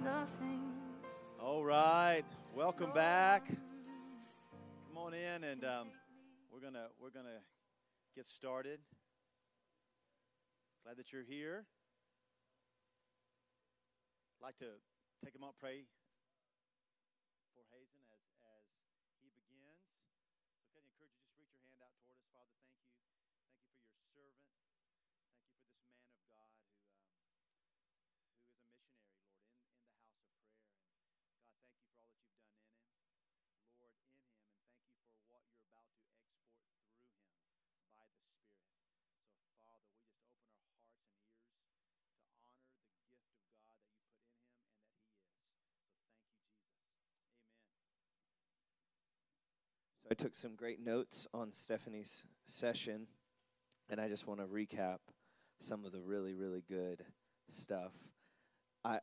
nothing. All right, welcome back. Come on in, and we're gonna get started. Glad that you're here. I'd like to take a moment, pray for Hazen as he begins. So can I encourage you, just reach your hand out toward us. Father, thank you. Thank you for your servant. Thank you for this man of God who is a missionary, Lord, in the house of prayer. And God, thank you for all that you've done in him, Lord, in him. And thank you for what you're about to export through him by the Spirit. So, Father, we just open our hearts and ears to honor the gift of God that you put in him and that he is. So thank you, Jesus. Amen. So I took some great notes on Stephanie's session, and I just want to recap some of the really, really good stuff. I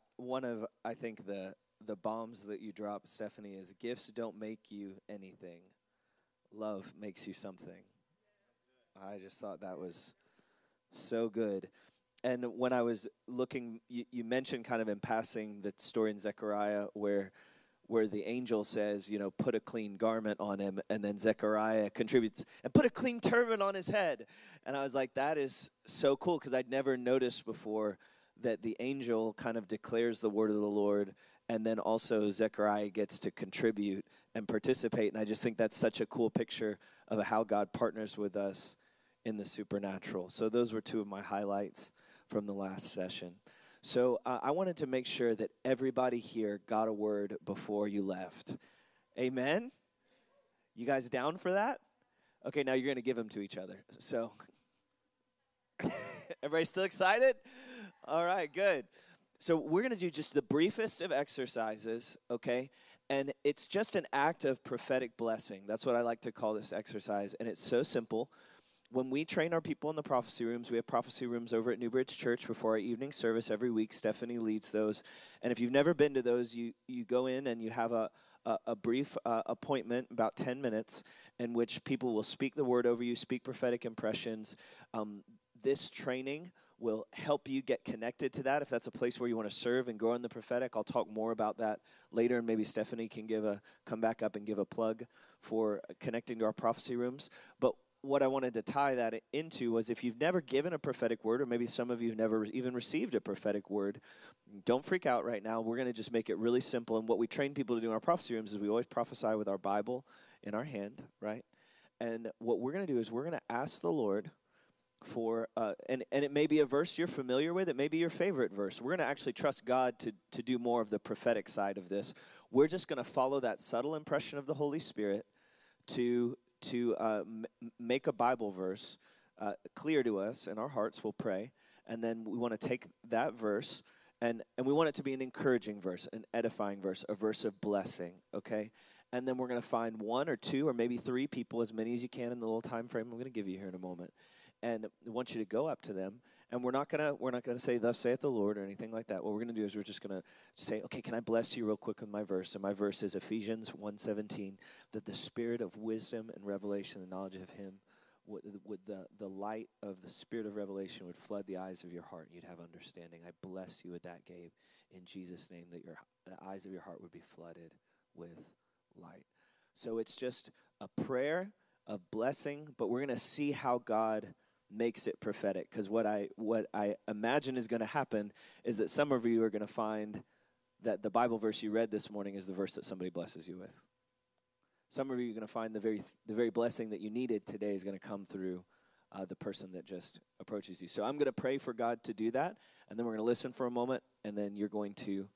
think the bombs that you drop, Stephanie, is gifts don't make you anything. Love makes you something. I just thought that was so good. And when I was looking, you mentioned kind of in passing the story in Zechariah where the angel says, you know, put a clean garment on him, and then Zechariah contributes, and put a clean turban on his head. And I was like, that is so cool, because I'd never noticed before that the angel kind of declares the word of the Lord, and then also Zechariah gets to contribute and participate. And I just think that's such a cool picture of how God partners with us in the supernatural. So those were two of my highlights from the last session. So I wanted to make sure that everybody here got a word before you left. Amen? You guys down for that? Okay, now you're going to give them to each other. So everybody still excited? All right, good. So we're going to do just the briefest of exercises, okay? And it's just an act of prophetic blessing. That's what I like to call this exercise, and it's so simple. When we train our people in the prophecy rooms, we have prophecy rooms over at Newbridge Church before our evening service every week. Stephanie leads those. And if you've never been to those, you go in and you have a brief appointment, about 10 minutes, in which people will speak the word over you, speak prophetic impressions. This training will help you get connected to that. If that's a place where you want to serve and grow in the prophetic, I'll talk more about that later, and maybe Stephanie can come back up and give a plug for connecting to our prophecy rooms. But what I wanted to tie that into was, if you've never given a prophetic word, or maybe some of you have never even received a prophetic word, don't freak out right now. We're going to just make it really simple. And what we train people to do in our prophecy rooms is we always prophesy with our Bible in our hand, right? And what we're going to do is we're going to ask the Lord for, and it may be a verse you're familiar with, it may be your favorite verse. We're going to actually trust God to do more of the prophetic side of this. We're just going to follow that subtle impression of the Holy Spirit to make a Bible verse clear to us in our hearts. We'll pray, and then we want to take that verse, and we want it to be an encouraging verse, an edifying verse, a verse of blessing, okay? And then we're going to find one or two or maybe three people, as many as you can in the little time frame I'm going to give you here in a moment, and I want you to go up to them. And we're not gonna say, thus saith the Lord, or anything like that. What we're gonna do is we're just gonna say, okay, can I bless you real quick with my verse? And my verse is Ephesians 1:17, that the spirit of wisdom and revelation, the knowledge of him, would the light of the spirit of revelation would flood the eyes of your heart, and you'd have understanding. I bless you with that, Gabe, in Jesus' name, that the eyes of your heart would be flooded with light. So it's just a prayer of blessing, but we're gonna see how God makes it prophetic, because what I imagine is going to happen is that some of you are going to find that the Bible verse you read this morning is the verse that somebody blesses you with. Some of you are going to find the very blessing that you needed today is going to come through the person that just approaches you. So I'm going to pray for God to do that, and then we're going to listen for a moment, and then you're going to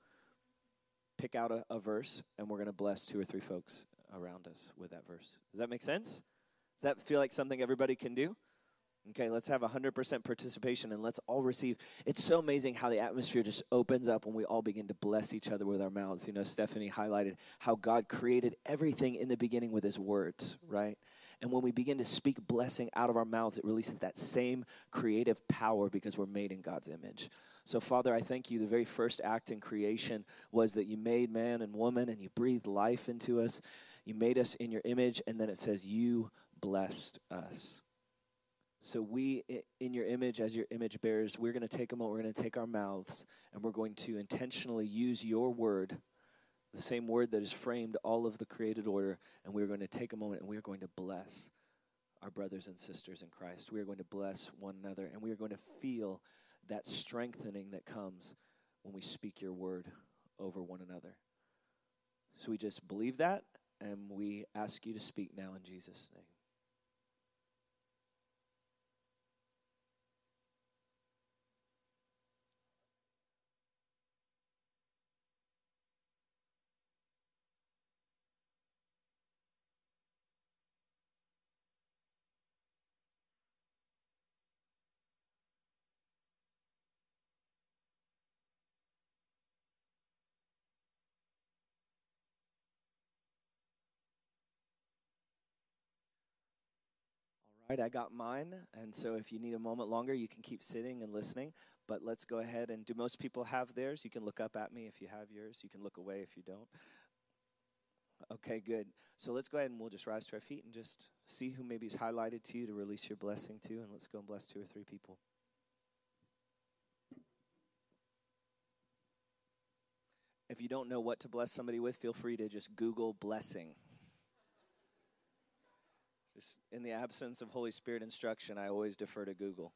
pick out a verse, and we're going to bless two or three folks around us with that verse. Does that make sense? Does that feel like something everybody can do? Okay, let's have 100% participation, and let's all receive. It's so amazing how the atmosphere just opens up when we all begin to bless each other with our mouths. You know, Stephanie highlighted how God created everything in the beginning with his words, right? And when we begin to speak blessing out of our mouths, it releases that same creative power because we're made in God's image. So, Father, I thank you. The very first act in creation was that you made man and woman, and you breathed life into us. You made us in your image, and then it says you blessed us. So we, in your image, as your image bearers, we're going to take a moment, we're going to take our mouths, and we're going to intentionally use your word, the same word that has framed all of the created order, and we're going to take a moment and we're going to bless our brothers and sisters in Christ. We are going to bless one another, and we are going to feel that strengthening that comes when we speak your word over one another. So we just believe that, and we ask you to speak now in Jesus' name. I got mine, and so if you need a moment longer, you can keep sitting and listening, but let's go ahead and do most people have theirs? You can look up at me if you have yours. You can look away if you don't. Okay, good. So let's go ahead and we'll just rise to our feet and just see who maybe is highlighted to you to release your blessing to, and let's go and bless 2 or 3 people. If you don't know what to bless somebody with, feel free to just Google blessing. Just in the absence of Holy Spirit instruction, I always defer to Google.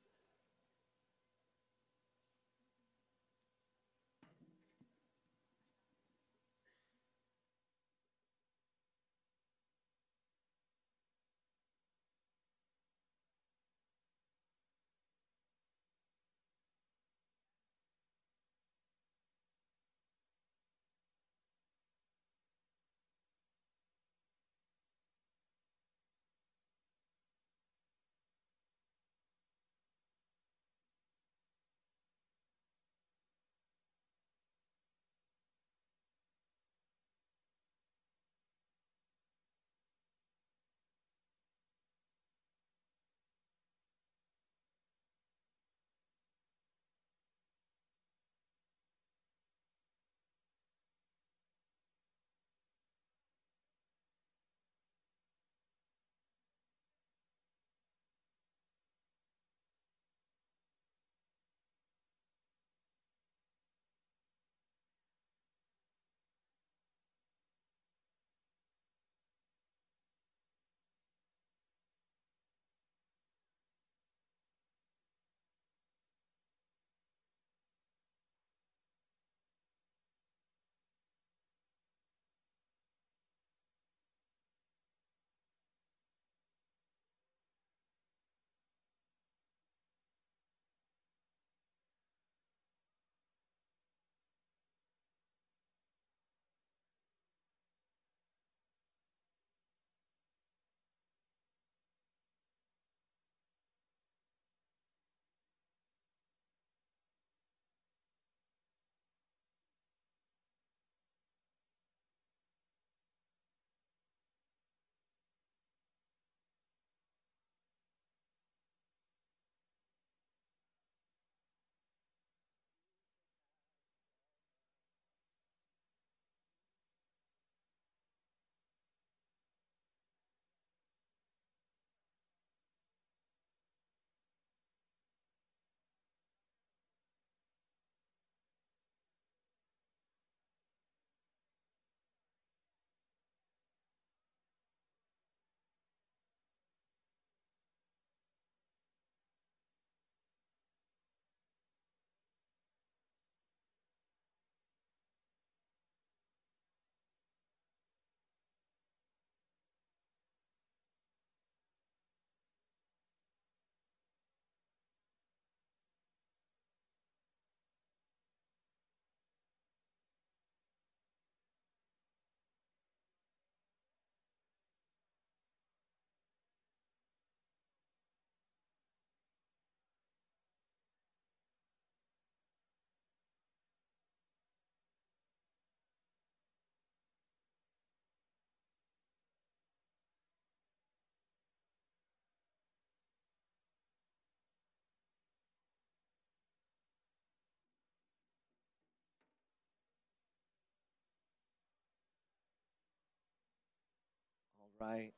Right.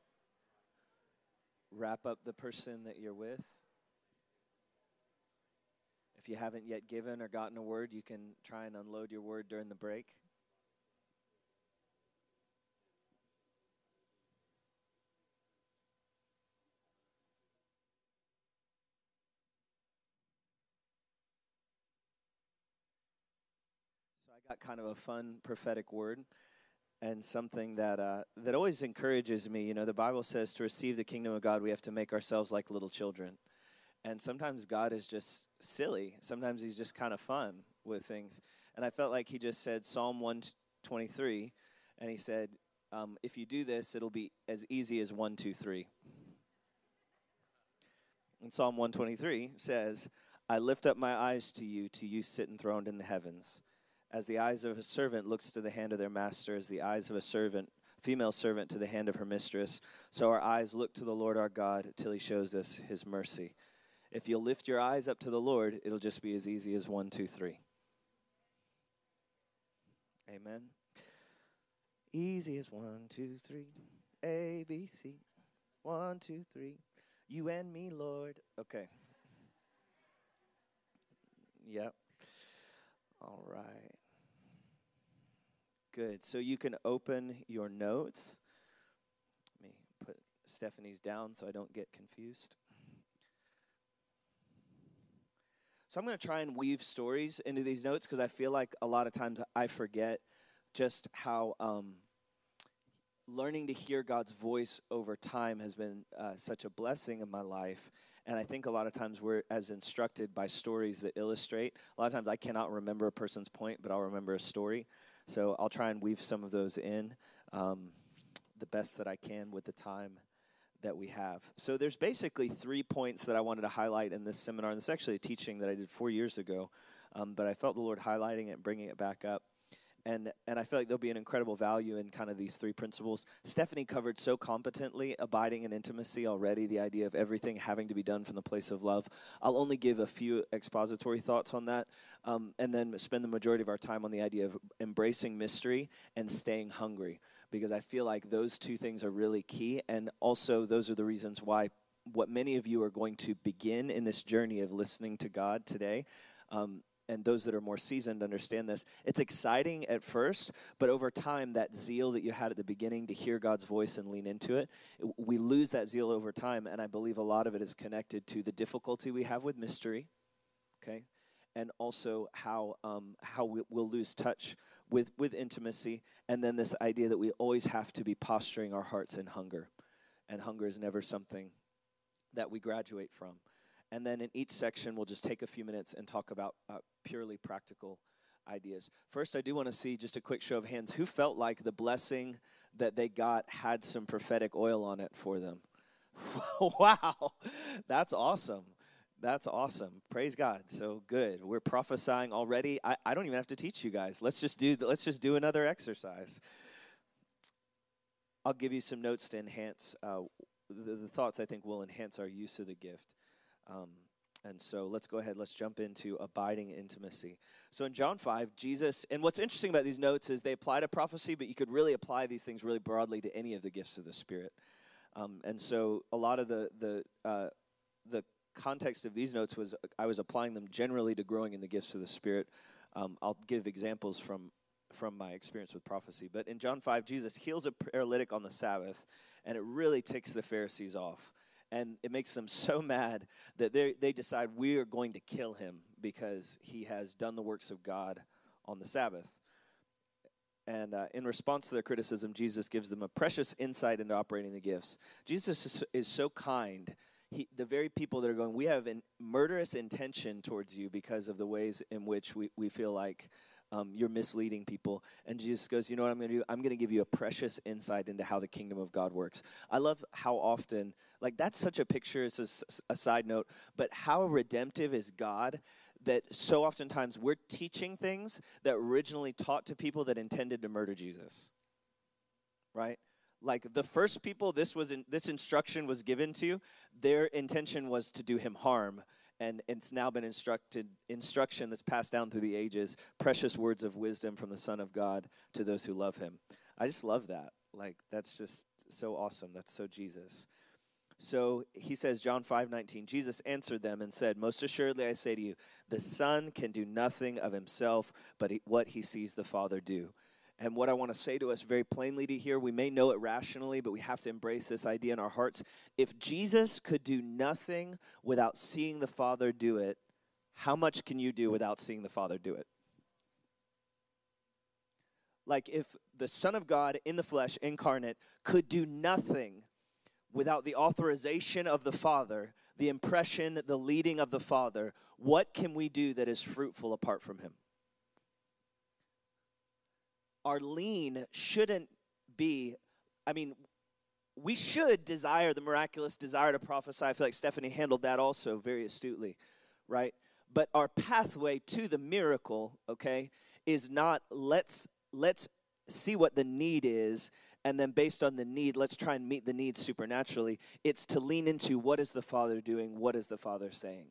Wrap up the person that you're with. If you haven't yet given or gotten a word, you can try and unload your word during the break. So I got kind of a fun prophetic word. And something that that always encourages me, you know, the Bible says to receive the kingdom of God, we have to make ourselves like little children. And sometimes God is just silly. Sometimes he's just kind of fun with things. And I felt like he just said Psalm 123, and he said, if you do this, it'll be as easy as 1, 2, 3. And Psalm 123 says, I lift up my eyes to you sit enthroned in the heavens. As the eyes of a servant looks to the hand of their master, as the eyes of a servant, female servant to the hand of her mistress, so our eyes look to the Lord our God till he shows us his mercy. If you'll lift your eyes up to the Lord, it'll just be as easy as 1, 2, 3. Amen. Easy as 1, 2, 3. A, B, C. 1, 2, 3. You and me, Lord. Okay. Yep. All right. Good. So you can open your notes. Let me put Stephanie's down so I don't get confused. So I'm going to try and weave stories into these notes because I feel like a lot of times I forget just how learning to hear God's voice over time has been such a blessing in my life. And I think a lot of times we're as instructed by stories that illustrate. A lot of times I cannot remember a person's point, but I'll remember a story. So I'll try and weave some of those in the best that I can with the time that we have. So there's basically 3 points that I wanted to highlight in this seminar. And this is actually a teaching that I did 4 years ago, but I felt the Lord highlighting it and bringing it back up. And I feel like there'll be an incredible value in kind of these 3 principles. Stephanie covered so competently abiding in intimacy already, the idea of everything having to be done from the place of love. I'll only give a few expository thoughts on that, and then spend the majority of our time on the idea of embracing mystery and staying hungry, because I feel like those 2 things are really key, and also those are the reasons why what many of you are going to begin in this journey of listening to God today, and those that are more seasoned understand this. It's exciting at first, but over time, that zeal that you had at the beginning to hear God's voice and lean into it, we lose that zeal over time, and I believe a lot of it is connected to the difficulty we have with mystery, okay, and also how we'll lose touch with intimacy, and then this idea that we always have to be posturing our hearts in hunger, and hunger is never something that we graduate from. And then in each section, we'll just take a few minutes and talk about purely practical ideas. First, I do want to see just a quick show of hands. Who felt like the blessing that they got had some prophetic oil on it for them? Wow, that's awesome. That's awesome. Praise God. So good. We're prophesying already. I don't even have to teach you guys. Let's just do another exercise. I'll give you some notes to enhance. The thoughts, I think, will enhance our use of the gift. And so let's go ahead, let's jump into abiding intimacy. So in John 5, Jesus, and what's interesting about these notes is they apply to prophecy, but you could really apply these things really broadly to any of the gifts of the Spirit. And so a lot of the context of these notes was, I was applying them generally to growing in the gifts of the Spirit. I'll give examples from my experience with prophecy. But in John 5, Jesus heals a paralytic on the Sabbath, and it really ticks the Pharisees off. And it makes them so mad that they decide we are going to kill him because he has done the works of God on the Sabbath. And in response to their criticism, Jesus gives them a precious insight into operating the gifts. Jesus is so kind. The very people that are going, we have a murderous intention towards you because of the ways in which we feel like you're misleading people. And Jesus goes, you know what I'm going to do? I'm going to give you a precious insight into how the kingdom of God works. I love how often, like that's such a picture, it's a side note, but how redemptive is God that so oftentimes we're teaching things that originally taught to people that intended to murder Jesus, right? Like the first people this instruction was given to, their intention was to do him harm. And it's now been instruction that's passed down through the ages, precious words of wisdom from the Son of God to those who love him. I just love that. Like, that's just so awesome. That's so Jesus. So he says, John 5:19, Jesus answered them and said, most assuredly I say to you, the Son can do nothing of himself but what he sees the Father do. And what I want to say to us very plainly to hear, we may know it rationally, but we have to embrace this idea in our hearts. If Jesus could do nothing without seeing the Father do it, how much can you do without seeing the Father do it? Like if the Son of God in the flesh, incarnate, could do nothing without the authorization of the Father, the impression, the leading of the Father, what can we do that is fruitful apart from him? Our lean shouldn't be, we should desire the miraculous, desire to prophesy. I feel like Stephanie handled that also very astutely, right? But our pathway to the miracle, okay, is not let's see what the need is, and then based on the need, let's try and meet the need supernaturally. It's to lean into what is the Father doing, what is the Father saying,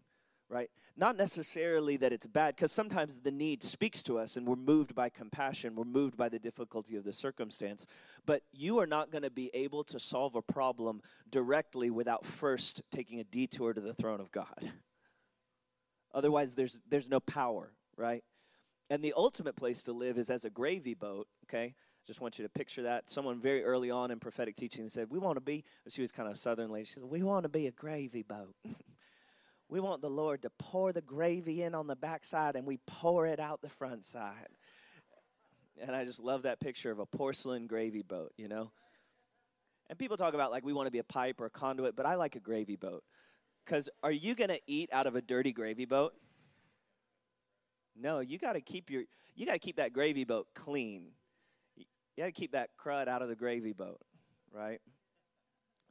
right? Not necessarily that it's bad, because sometimes the need speaks to us, and we're moved by compassion, we're moved by the difficulty of the circumstance, but you are not going to be able to solve a problem directly without first taking a detour to the throne of God. Otherwise, there's no power, right? And the ultimate place to live is as a gravy boat, okay? Just want you to picture that. Someone very early on in prophetic teaching said, she was kind of a southern lady, she said, we want to be a gravy boat. We want the Lord to pour the gravy in on the backside and we pour it out the front side. And I just love that picture of a porcelain gravy boat, you know? And people talk about like we want to be a pipe or a conduit, but I like a gravy boat. Because are you going to eat out of a dirty gravy boat? No, you got to keep you got to keep that gravy boat clean. You got to keep that crud out of the gravy boat, right?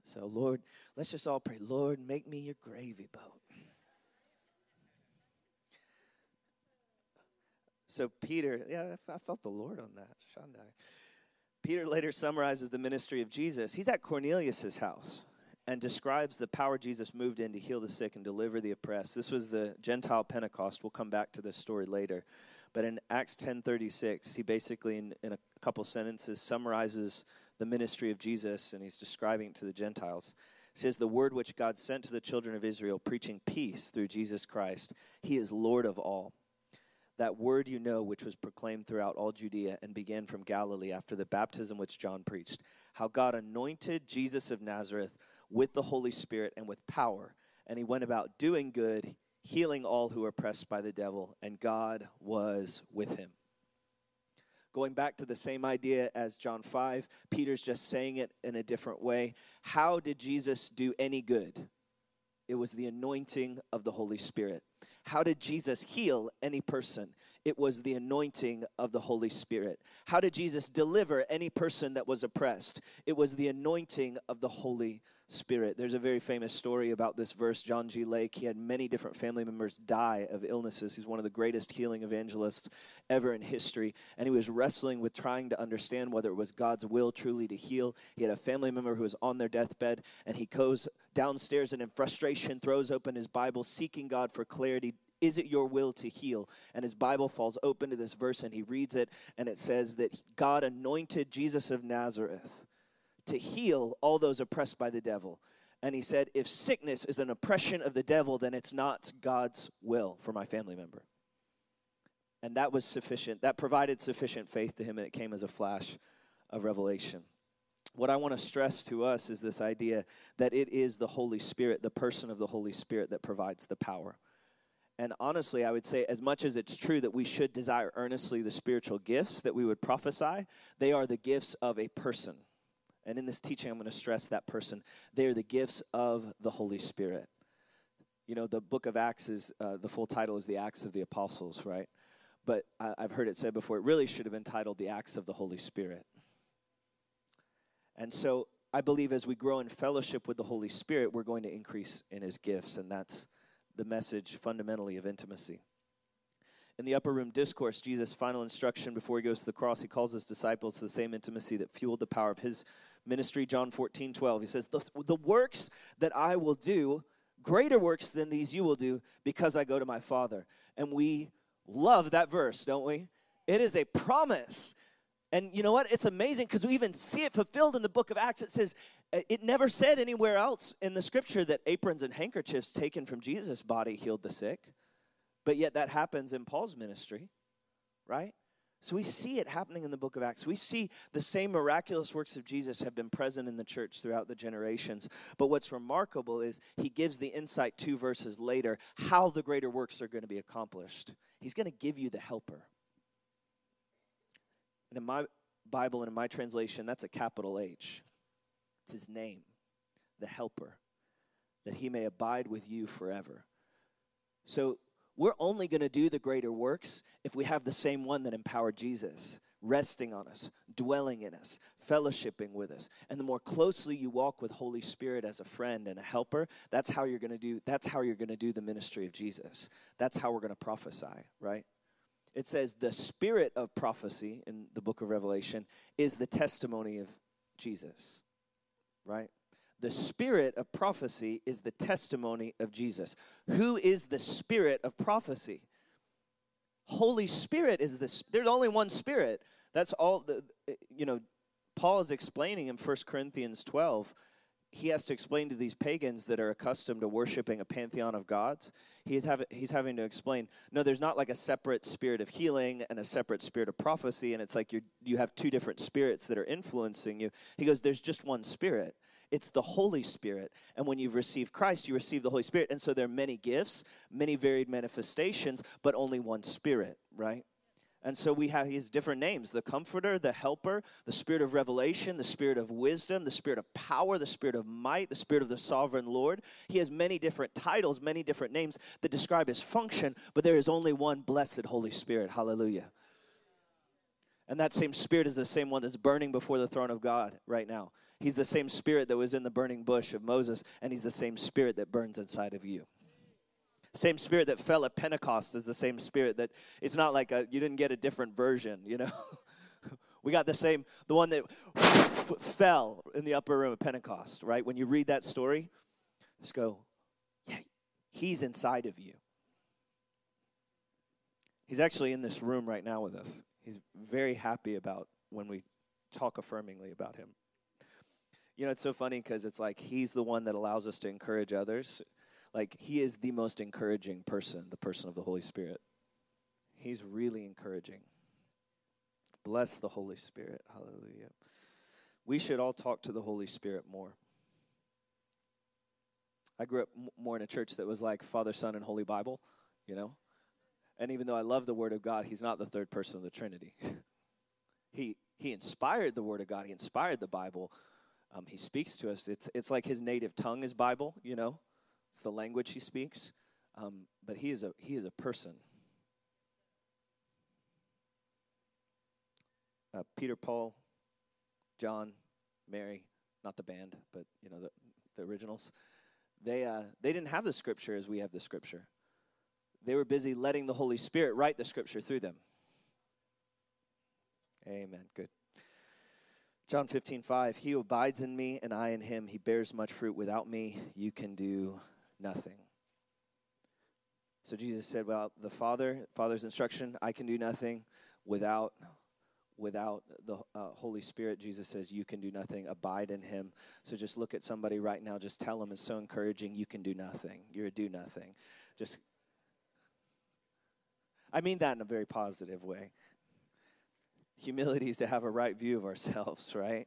So, Lord, let's just all pray, Lord, make me your gravy boat. So Peter, I felt the Lord on that, Shandai. Peter later summarizes the ministry of Jesus. He's at Cornelius' house and describes the power Jesus moved in to heal the sick and deliver the oppressed. This was the Gentile Pentecost. We'll come back to this story later. But in Acts 10:36, he basically, in a couple sentences, summarizes the ministry of Jesus, and he's describing it to the Gentiles. It says, the word which God sent to the children of Israel, preaching peace through Jesus Christ, he is Lord of all. That word you know, which was proclaimed throughout all Judea and began from Galilee after the baptism which John preached, how God anointed Jesus of Nazareth with the Holy Spirit and with power, and he went about doing good, healing all who were oppressed by the devil, and God was with him. Going back to the same idea as John 5, Peter's just saying it in a different way. How did Jesus do any good? It was the anointing of the Holy Spirit. How did Jesus heal any person? It was the anointing of the Holy Spirit. How did Jesus deliver any person that was oppressed? It was the anointing of the Holy Spirit. There's a very famous story about this verse, John G. Lake. He had many different family members die of illnesses. He's one of the greatest healing evangelists ever in history. And he was wrestling with trying to understand whether it was God's will truly to heal. He had a family member who was on their deathbed, and he goes downstairs and in frustration throws open his Bible, seeking God for clarity. Is it your will to heal? And his Bible falls open to this verse, and he reads it, and it says that God anointed Jesus of Nazareth to heal all those oppressed by the devil. And he said, if sickness is an oppression of the devil, then it's not God's will for my family member. And that was sufficient. That provided sufficient faith to him, and it came as a flash of revelation. What I want to stress to us is this idea that it is the Holy Spirit, the person of the Holy Spirit, that provides the power. And honestly, I would say as much as it's true that we should desire earnestly the spiritual gifts that we would prophesy, they are the gifts of a person. And in this teaching, I'm going to stress that person. They are the gifts of the Holy Spirit. You know, the book of Acts is, the full title is the Acts of the Apostles, right? But I've heard it said before, it really should have been titled the Acts of the Holy Spirit. And so I believe as we grow in fellowship with the Holy Spirit, we're going to increase in his gifts, and that's the message fundamentally of intimacy. In the upper room discourse, Jesus' final instruction before he goes to the cross, he calls his disciples to the same intimacy that fueled the power of his ministry, John 14:12. He says, the works that I will do, greater works than these you will do, because I go to my Father. And we love that verse, don't we? It is a promise. And you know what? It's amazing because we even see it fulfilled in the book of Acts. It says, it never said anywhere else in the scripture that aprons and handkerchiefs taken from Jesus' body healed the sick. But yet that happens in Paul's ministry, right? So we see it happening in the book of Acts. We see the same miraculous works of Jesus have been present in the church throughout the generations. But what's remarkable is he gives the insight 2 verses later how the greater works are going to be accomplished. He's going to give you the helper. And in my Bible and in my translation, that's a capital H. It's his name, the helper, that he may abide with you forever. So we're only going to do the greater works if we have the same one that empowered Jesus, resting on us, dwelling in us, fellowshipping with us. And the more closely you walk with Holy Spirit as a friend and a helper, that's how you're going to do the ministry of Jesus. That's how we're going to prophesy, right? It says the spirit of prophecy in the book of Revelation is the testimony of Jesus, right? The spirit of prophecy is the testimony of Jesus. Who is the spirit of prophecy? Holy Spirit is this. There's only one spirit. That's all. Paul is explaining in 1 Corinthians 12. He has to explain to these pagans that are accustomed to worshiping a pantheon of gods. He's having to explain, no, there's not like a separate spirit of healing and a separate spirit of prophecy. And it's like you have 2 different spirits that are influencing you. He goes, there's just one spirit. It's the Holy Spirit. And when you receive Christ, you receive the Holy Spirit. And so there are many gifts, many varied manifestations, but only one Spirit, right? And so we have his different names, the Comforter, the Helper, the Spirit of Revelation, the Spirit of Wisdom, the Spirit of Power, the Spirit of Might, the Spirit of the Sovereign Lord. He has many different titles, many different names that describe his function, but there is only one blessed Holy Spirit. Hallelujah. And that same Spirit is the same one that's burning before the throne of God right now. He's the same Spirit that was in the burning bush of Moses, and he's the same Spirit that burns inside of you. Same Spirit that fell at Pentecost is the same Spirit that, it's not like you didn't get a different version, you know. We got the same, the one that fell in the upper room of Pentecost, right? When you read that story, just go, yeah, he's inside of you. He's actually in this room right now with us. He's very happy about when we talk affirmingly about him. You know, it's so funny because it's like he's the one that allows us to encourage others. Like he is the most encouraging person, the person of the Holy Spirit. He's really encouraging. Bless the Holy Spirit. Hallelujah. We should all talk to the Holy Spirit more. I grew up more in a church that was like Father, Son, and Holy Bible, you know. And even though I love the Word of God, he's not the third person of the Trinity. He inspired the Word of God. He inspired the Bible. He speaks to us. It's like his native tongue is Bible, you know. It's the language he speaks. But he is a person. Peter, Paul, John, Mary, not the band, but, you know, the originals. They didn't have the scripture as we have the scripture. They were busy letting the Holy Spirit write the scripture through them. Amen. Good. John 15:5, he who abides in me and I in him, he bears much fruit. Without me, you can do nothing. So Jesus said, well, the Father's instruction, I can do nothing without the Holy Spirit. Jesus says, you can do nothing. Abide in him. So just look at somebody right now. Just tell them, it's so encouraging. You can do nothing. You're a do nothing. Just, I mean that in a very positive way. Humility is to have a right view of ourselves, right?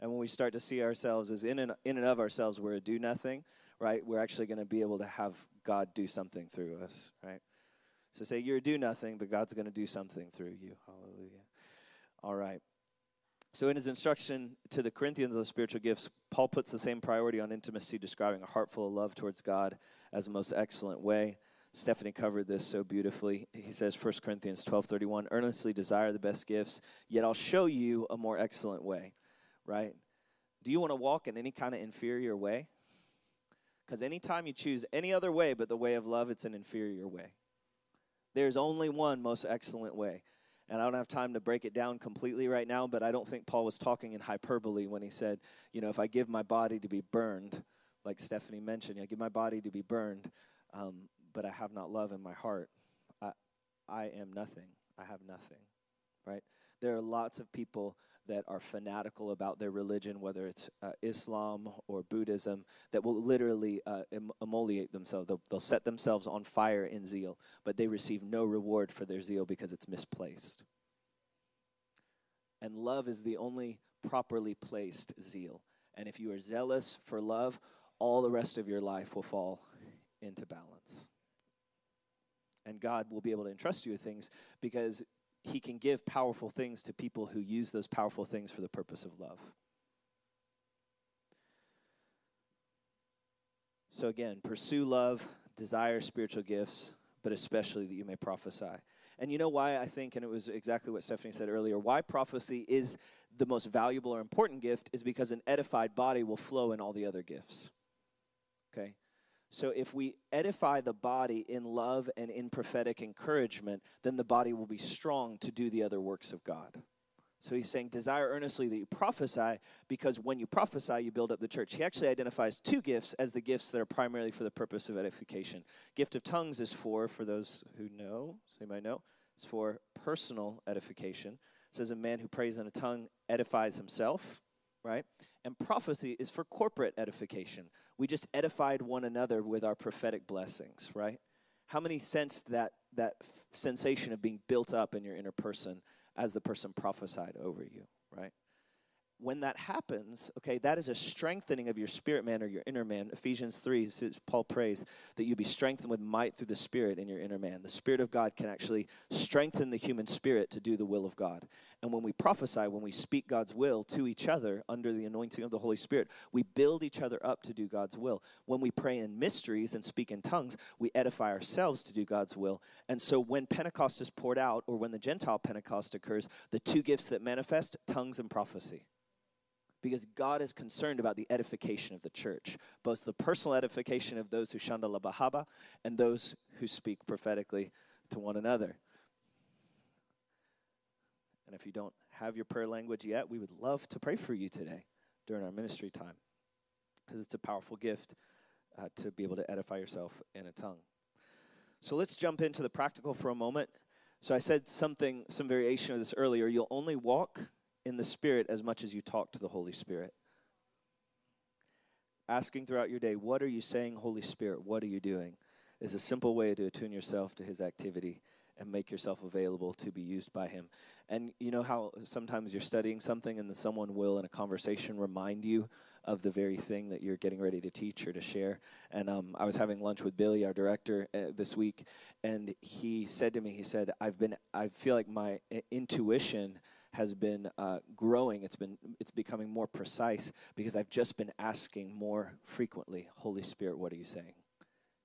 And when we start to see ourselves as in and of ourselves, we're a do nothing, right? We're actually going to be able to have God do something through us, right? So say you're a do nothing, but God's going to do something through you. Hallelujah. All right. So in his instruction to the Corinthians on spiritual gifts, Paul puts the same priority on intimacy, describing a heart full of love towards God as the most excellent way. Stephanie covered this so beautifully. He says, 1 Corinthians 12:31, earnestly desire the best gifts, yet I'll show you a more excellent way, right? Do you want to walk in any kind of inferior way? Because anytime you choose any other way but the way of love, it's an inferior way. There's only one most excellent way. And I don't have time to break it down completely right now, but I don't think Paul was talking in hyperbole when he said, you know, if I give my body to be burned, like Stephanie mentioned, I give my body to be burned, but I have not love in my heart. I am nothing. I have nothing, right? There are lots of people that are fanatical about their religion, whether it's Islam or Buddhism, that will literally immolate themselves. They'll set themselves on fire in zeal, but they receive no reward for their zeal because it's misplaced. And love is the only properly placed zeal. And if you are zealous for love, all the rest of your life will fall into balance. And God will be able to entrust you with things because he can give powerful things to people who use those powerful things for the purpose of love. So again, pursue love, desire spiritual gifts, but especially that you may prophesy. And you know why I think, and it was exactly what Stephanie said earlier, why prophecy is the most valuable or important gift is because an edified body will flow in all the other gifts. Okay? So if we edify the body in love and in prophetic encouragement, then the body will be strong to do the other works of God. So he's saying desire earnestly that you prophesy, because when you prophesy, you build up the church. He actually identifies two gifts as the gifts that are primarily for the purpose of edification. Gift of tongues is for those who know, so you might know, it's for personal edification. It says a man who prays in a tongue edifies himself, right? And prophecy is for corporate edification. We just edified one another with our prophetic blessings, right? How many sensed that sensation of being built up in your inner person as the person prophesied over you, right? When that happens, okay, that is a strengthening of your spirit man or your inner man. Ephesians 3, Paul prays that you be strengthened with might through the Spirit in your inner man. The Spirit of God can actually strengthen the human spirit to do the will of God. And when we prophesy, when we speak God's will to each other under the anointing of the Holy Spirit, we build each other up to do God's will. When we pray in mysteries and speak in tongues, we edify ourselves to do God's will. And so when Pentecost is poured out, or when the Gentile Pentecost occurs, the two gifts that manifest, tongues and prophecy. Because God is concerned about the edification of the church, both the personal edification of those who shandala bahaba and those who speak prophetically to one another. And if you don't have your prayer language yet, we would love to pray for you today during our ministry time, because it's a powerful gift to be able to edify yourself in a tongue. So let's jump into the practical for a moment. So I said some variation of this earlier. You'll only walk in the Spirit as much as you talk to the Holy Spirit. Asking throughout your day, what are you saying, Holy Spirit? What are you doing? Is a simple way to attune yourself to his activity and make yourself available to be used by him. And you know how sometimes you're studying something and then someone will in a conversation remind you of the very thing that you're getting ready to teach or to share. And I was having lunch with Billy, our director, this week, and he said to me, I feel like my intuition has been growing. It's becoming more precise because I've just been asking more frequently, Holy Spirit, what are you saying?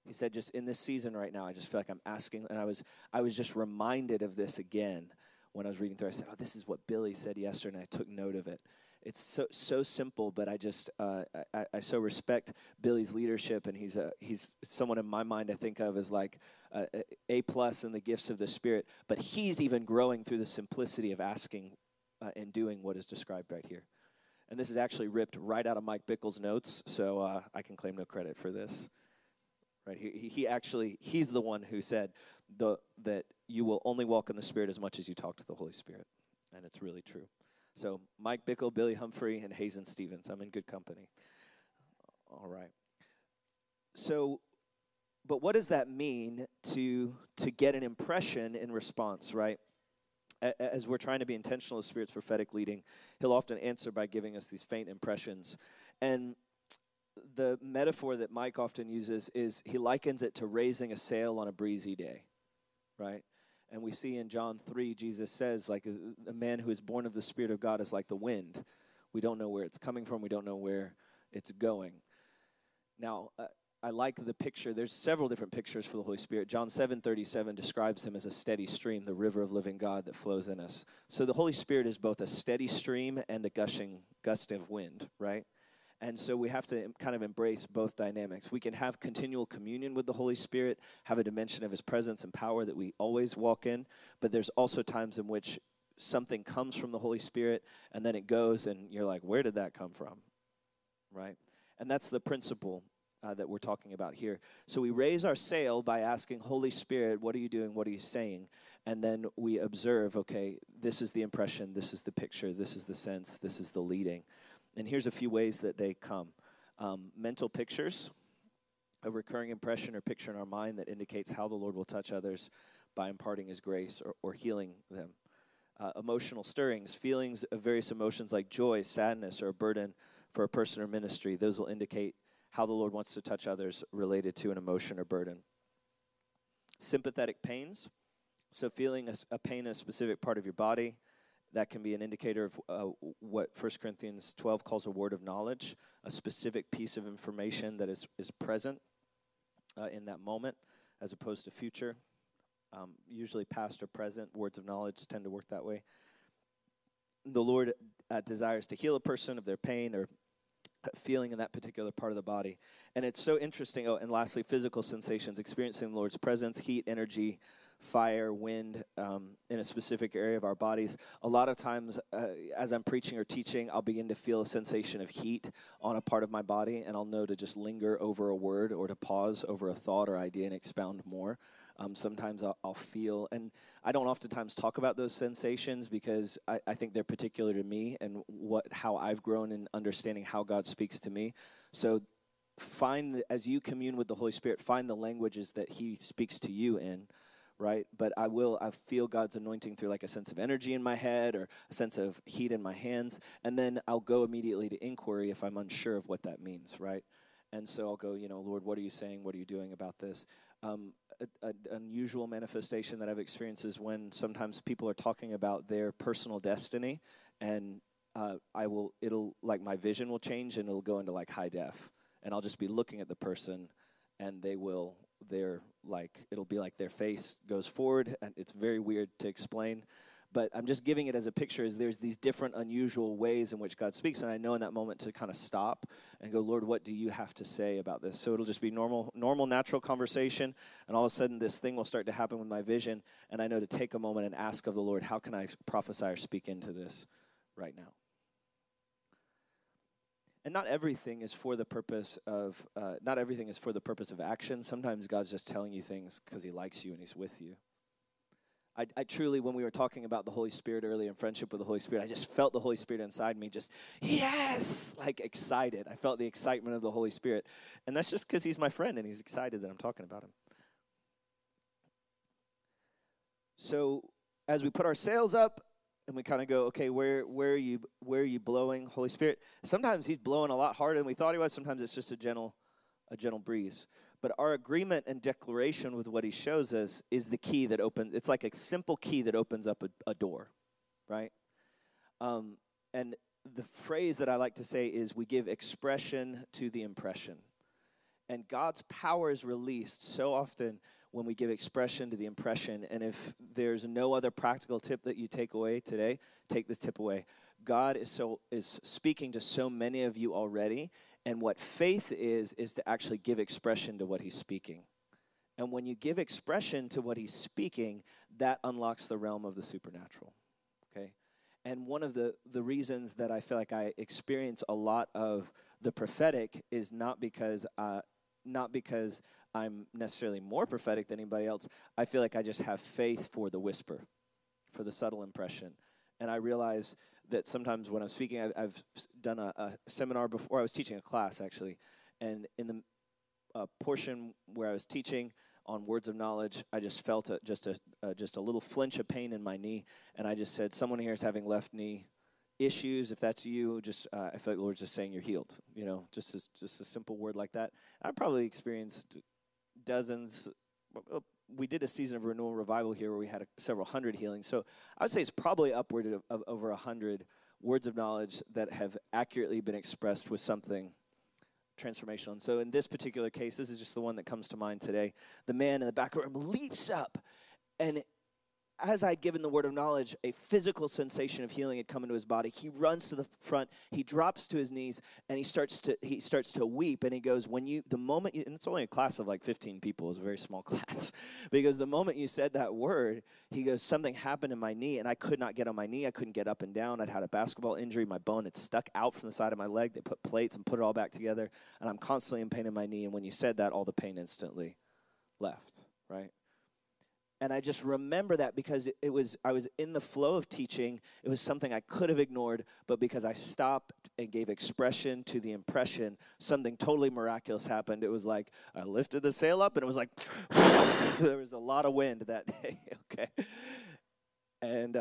He said, just in this season right now, I just feel like I'm asking, and I was just reminded of this again when I was reading through. I said, oh, this is what Billy said yesterday, and I took note of it. It's so simple, but I so respect Billy's leadership, and he's someone in my mind I think of as like A+ in the gifts of the Spirit, but he's even growing through the simplicity of asking and doing what is described right here. And this is actually ripped right out of Mike Bickle's notes, so I can claim no credit for this. Right? He's the one who said that you will only walk in the Spirit as much as you talk to the Holy Spirit, and it's really true. So Mike Bickle, Billy Humphrey, and Hazen Stevens. I'm in good company. All right. So, but what does that mean to get an impression in response, right? As we're trying to be intentional of Spirit's prophetic leading, he'll often answer by giving us these faint impressions. And the metaphor that Mike often uses is he likens it to raising a sail on a breezy day, right? And we see in John 3, Jesus says, like, a man who is born of the Spirit of God is like the wind. We don't know where it's coming from. We don't know where it's going. Now, I like the picture. There's several different pictures for the Holy Spirit. John 7:37 describes him as a steady stream, the river of living God that flows in us. So the Holy Spirit is both a steady stream and a gushing gust of wind, right? And so we have to kind of embrace both dynamics. We can have continual communion with the Holy Spirit, have a dimension of his presence and power that we always walk in, but there's also times in which something comes from the Holy Spirit, and then it goes, and you're like, where did that come from, right? And that's the principle that we're talking about here. So we raise our sail by asking, Holy Spirit, what are you doing? What are you saying? And then we observe, okay, this is the impression, this is the picture, this is the sense, this is the leading. And here's a few ways that they come. Mental pictures, a recurring impression or picture in our mind that indicates how the Lord will touch others by imparting his grace or healing them. Emotional stirrings, feelings of various emotions like joy, sadness, or a burden for a person or ministry. Those will indicate how the Lord wants to touch others related to an emotion or burden. Sympathetic pains, so feeling a pain in a specific part of your body. That can be an indicator of what 1 Corinthians 12 calls a word of knowledge, a specific piece of information that is present in that moment as opposed to future. Usually past or present, words of knowledge tend to work that way. The Lord desires to heal a person of their pain or feeling in that particular part of the body. And it's so interesting. Oh, and lastly, physical sensations, experiencing the Lord's presence, heat, energy, fire, wind, in a specific area of our bodies. A lot of times as I'm preaching or teaching, I'll begin to feel a sensation of heat on a part of my body, and I'll know to just linger over a word or to pause over a thought or idea and expound more. Sometimes I'll feel, and I don't oftentimes talk about those sensations because I think they're particular to me and how I've grown in understanding how God speaks to me. So find, as you commune with the Holy Spirit, find the languages that he speaks to you in. Right, but I feel God's anointing through like a sense of energy in my head or a sense of heat in my hands, and then I'll go immediately to inquiry if I'm unsure of what that means, right? And so I'll go, Lord, what are you saying? What are you doing about this? An unusual manifestation that I've experienced is when sometimes people are talking about their personal destiny, and my vision will change and it'll go into like high def, and I'll just be looking at the person, and it'll be like their face goes forward, and it's very weird to explain, but I'm just giving it as a picture. Is there's these different unusual ways in which God speaks, and I know in that moment to kind of stop and go, Lord, what do you have to say about this? So it'll just be normal, natural conversation, and all of a sudden this thing will start to happen with my vision, and I know to take a moment and ask of the Lord, how can I prophesy or speak into this right now? And not everything is for the purpose of action. Sometimes God's just telling you things because he likes you and he's with you. I truly, when we were talking about the Holy Spirit earlier in friendship with the Holy Spirit, I just felt the Holy Spirit inside me just, yes, like excited. I felt the excitement of the Holy Spirit. And that's just because he's my friend and he's excited that I'm talking about him. So as we put our sails up, and we kind of go, okay, where are you blowing, Holy Spirit? Sometimes he's blowing a lot harder than we thought he was. Sometimes it's just a gentle breeze. But our agreement and declaration with what he shows us is the key that opens. It's like a simple key that opens up a door, right? And the phrase that I like to say is we give expression to the impression. And God's power is released so often when we give expression to the impression. And if there's no other practical tip that you take away today, take this tip away. God is speaking to so many of you already, and what faith is to actually give expression to what he's speaking. And when you give expression to what he's speaking, that unlocks the realm of the supernatural, okay? And one of the reasons that I feel like I experience a lot of the prophetic is not because I'm necessarily more prophetic than anybody else. I feel like I just have faith for the whisper, for the subtle impression. And I realize that sometimes when I'm speaking, I've done a seminar before. I was teaching a class, actually. And in the portion where I was teaching on words of knowledge, I just felt just a little flinch of pain in my knee. And I just said, someone here is having left knee issues. If that's you, just I feel like the Lord's just saying you're healed. Just a simple word like that. I probably experienced dozens. We did a season of renewal revival here where we had several hundred healings. So I would say it's probably upward of over 100 words of knowledge that have accurately been expressed with something transformational. And so in this particular case, this is just the one that comes to mind today. The man in the back room leaps up, and as I had given the word of knowledge, a physical sensation of healing had come into his body. He runs to the front, he drops to his knees, and he starts to weep. And he goes, and it's only a class of like 15 people, it's a very small class. But he goes, the moment you said that word, he goes, something happened in my knee, and I could not get on my knee. I couldn't get up and down. I'd had a basketball injury. My bone had stuck out from the side of my leg. They put plates and put it all back together, and I'm constantly in pain in my knee. And when you said that, all the pain instantly left, right? And I just remember that because I was in the flow of teaching. It was something I could have ignored, but because I stopped and gave expression to the impression, something totally miraculous happened. It was like I lifted the sail up, and it was like there was a lot of wind that day, okay? And,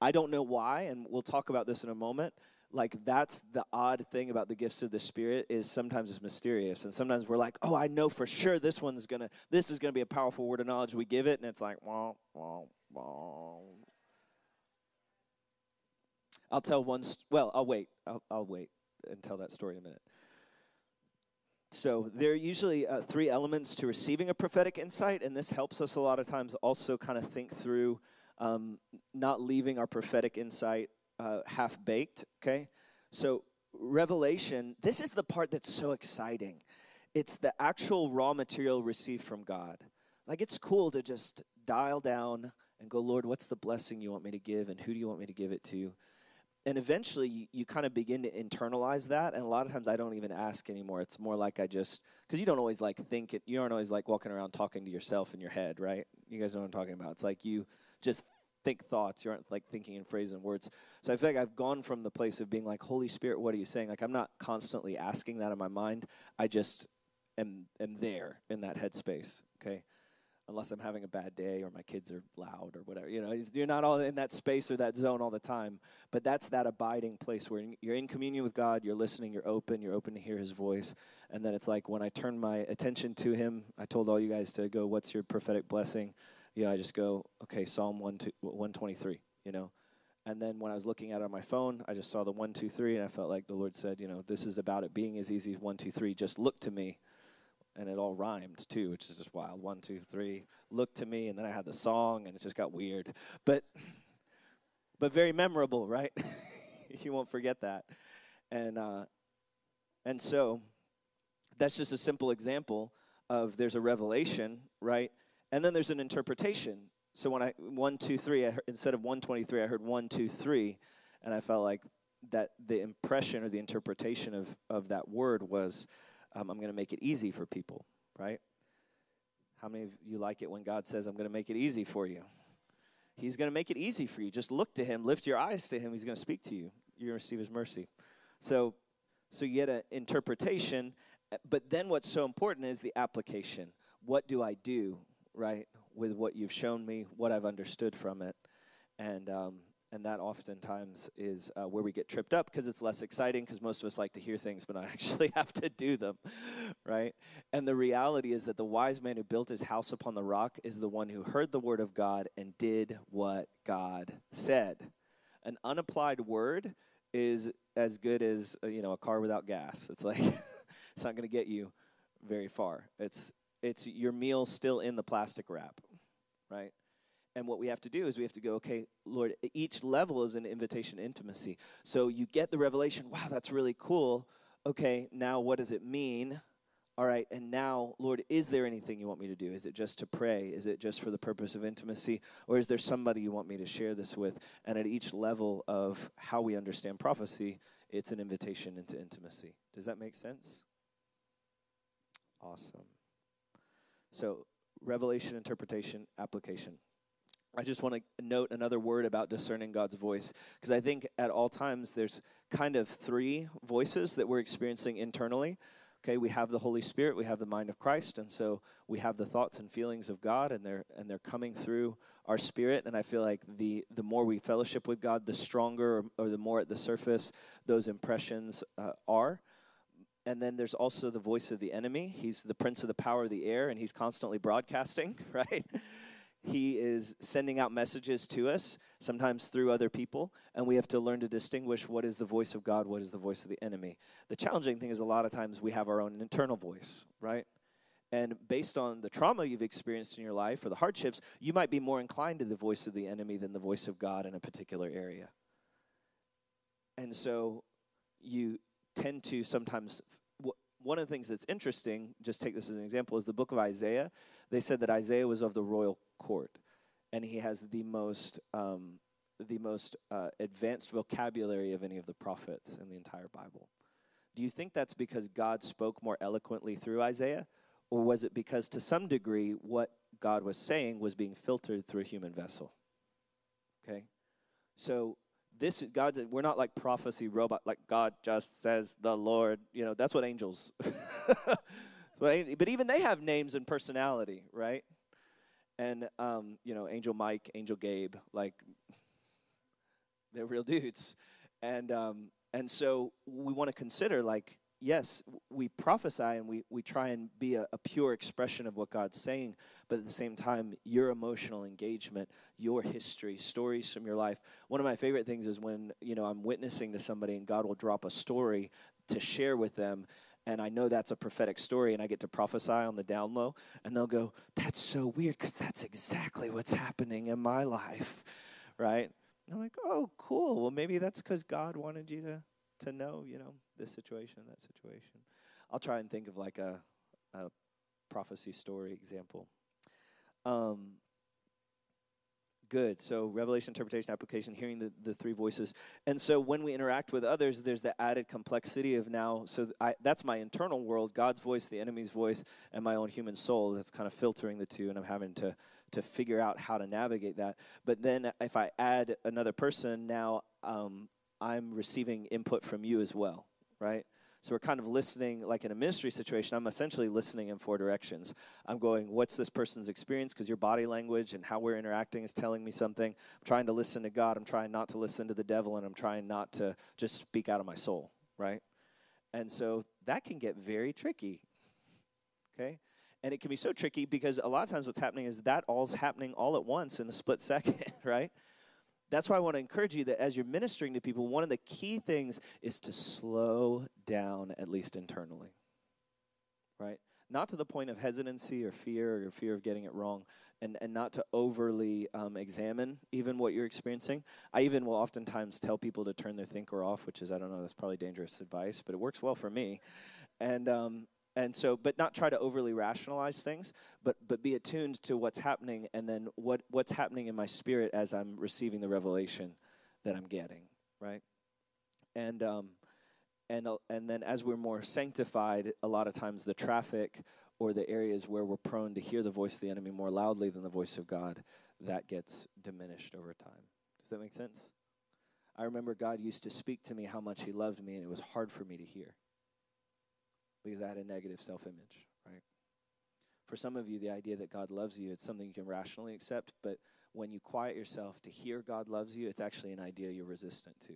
I don't know why, and we'll talk about this in a moment. Like, that's the odd thing about the gifts of the Spirit is sometimes it's mysterious. And sometimes we're like, oh, I know for sure this is going to be a powerful word of knowledge. We give it, and it's like, wah, wah, wah. I'll tell one, I'll wait and tell that story in a minute. So there are usually three elements to receiving a prophetic insight, and this helps us a lot of times also kind of think through not leaving our prophetic insight half-baked, okay? So Revelation, this is the part that's so exciting. It's the actual raw material received from God. Like, it's cool to just dial down and go, Lord, what's the blessing you want me to give, and who do you want me to give it to? And eventually, you kind of begin to internalize that, and a lot of times I don't even ask anymore. It's more like I just, because you don't always, think it. You aren't always, walking around talking to yourself in your head, right? You guys know what I'm talking about. It's like you just think thoughts. You aren't, thinking in phrases and words. So I feel like I've gone from the place of being like, Holy Spirit, what are you saying? I'm not constantly asking that in my mind. I just am there in that headspace, okay? Unless I'm having a bad day or my kids are loud or whatever. You're not all in that space or that zone all the time. But that's that abiding place where you're in communion with God, you're listening, you're open to hear his voice. And then it's like when I turn my attention to him, I told all you guys to go, what's your prophetic blessing? I just go, okay, Psalm 123, And then when I was looking at it on my phone, I just saw the 1, 2, 3, and I felt like the Lord said, this is about it being as easy as 1, 2, 3, just look to me. And it all rhymed, too, which is just wild. 1, 2, 3, look to me. And then I had the song, and it just got weird. But very memorable, right? You won't forget that. And so that's just a simple example of there's a revelation, right? And then there's an interpretation. So when 1, 2, 3, instead of 123, I heard 1, 2, 3. And I felt like that the impression or the interpretation of that word was, I'm going to make it easy for people, right? How many of you like it when God says, I'm going to make it easy for you? He's going to make it easy for you. Just look to him. Lift your eyes to him. He's going to speak to you. You're going to receive his mercy. So you get an interpretation. But then what's so important is the application. What do I do, right, with what you've shown me, what I've understood from it? And that oftentimes is where we get tripped up because it's less exciting because most of us like to hear things but not actually have to do them, right? And the reality is that the wise man who built his house upon the rock is the one who heard the word of God and did what God said. An unapplied word is as good as, a car without gas. It's like it's not going to get you very far. It's your meal still in the plastic wrap, right? And what we have to do is we have to go, okay, Lord, each level is an invitation to intimacy. So you get the revelation, wow, that's really cool. Okay, now what does it mean? All right, and now, Lord, is there anything you want me to do? Is it just to pray? Is it just for the purpose of intimacy? Or is there somebody you want me to share this with? And at each level of how we understand prophecy, it's an invitation into intimacy. Does that make sense? Awesome. So revelation, interpretation, application. I just want to note another word about discerning God's voice, because I think at all times there's kind of three voices that we're experiencing internally. Okay, we have the Holy Spirit, we have the mind of Christ, and so we have the thoughts and feelings of God, and they're coming through our spirit. And I feel like the more we fellowship with God, the stronger or the more at the surface those impressions are. And then there's also the voice of the enemy. He's the prince of the power of the air, and he's constantly broadcasting, right? He is sending out messages to us, sometimes through other people, and we have to learn to distinguish what is the voice of God, what is the voice of the enemy. The challenging thing is a lot of times we have our own internal voice, right? And based on the trauma you've experienced in your life or the hardships, you might be more inclined to the voice of the enemy than the voice of God in a particular area. And so you tend to sometimes, one of the things that's interesting, just take this as an example, is the book of Isaiah. They said that Isaiah was of the royal court, and he has the most advanced vocabulary of any of the prophets in the entire Bible. Do you think that's because God spoke more eloquently through Isaiah? Or was it because, to some degree, what God was saying was being filtered through a human vessel? Okay? So this is God's, we're not like prophecy robot, like God just says the Lord. You know, that's what angels, but even they have names and personality, right? And, you know, Angel Mike, Angel Gabe, like, they're real dudes. And so we want to consider, like, yes, we prophesy and we try and be a pure expression of what God's saying, but at the same time, your emotional engagement, your history, stories from your life. One of my favorite things is when, you know, I'm witnessing to somebody and God will drop a story to share with them, and I know that's a prophetic story, and I get to prophesy on the down low, and they'll go, that's so weird because that's exactly what's happening in my life, right? And I'm like, oh, cool. Well, maybe that's because God wanted you to know, you know, this situation, that situation. I'll try and think of like a prophecy story example. Good. So revelation, interpretation, application, hearing the three voices. And so when we interact with others, there's the added complexity of now. So that's my internal world, God's voice, the enemy's voice, and my own human soul. That's kind of filtering the two, and I'm having to figure out how to navigate that. But then if I add another person, now I'm receiving input from you as well, right? So we're kind of listening, like in a ministry situation, I'm essentially listening in four directions. I'm going, what's this person's experience? Because your body language and how we're interacting is telling me something. I'm trying to listen to God. I'm trying not to listen to the devil, and I'm trying not to just speak out of my soul, right? And so that can get very tricky, okay? And it can be so tricky because a lot of times what's happening is that all's happening all at once in a split second, right? That's why I want to encourage you that as you're ministering to people, one of the key things is to slow down, at least internally, right? Not to the point of hesitancy or fear of getting it wrong, and not to overly examine even what you're experiencing. I even will oftentimes tell people to turn their thinker off, which is, I don't know, that's probably dangerous advice, but it works well for me. And so, but not try to overly rationalize things, but be attuned to what's happening, and then what's happening in my spirit as I'm receiving the revelation that I'm getting, right? And then as we're more sanctified, a lot of times the traffic or the areas where we're prone to hear the voice of the enemy more loudly than the voice of God, that gets diminished over time. Does that make sense? I remember God used to speak to me how much he loved me, and it was hard for me to hear, because I had a negative self-image, right? For some of you, the idea that God loves you, it's something you can rationally accept, but when you quiet yourself to hear God loves you, it's actually an idea you're resistant to.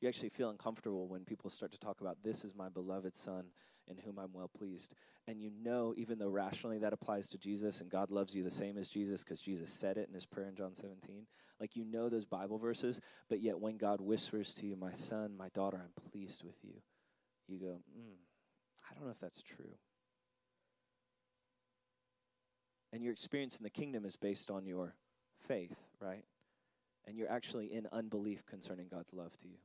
You actually feel uncomfortable when people start to talk about, this is my beloved son in whom I'm well pleased. And you know, even though rationally that applies to Jesus, and God loves you the same as Jesus because Jesus said it in his prayer in John 17, like, you know those Bible verses, but yet when God whispers to you, my son, my daughter, I'm pleased with you, you go, I don't know if that's true. And your experience in the kingdom is based on your faith, right? And you're actually in unbelief concerning God's love to you.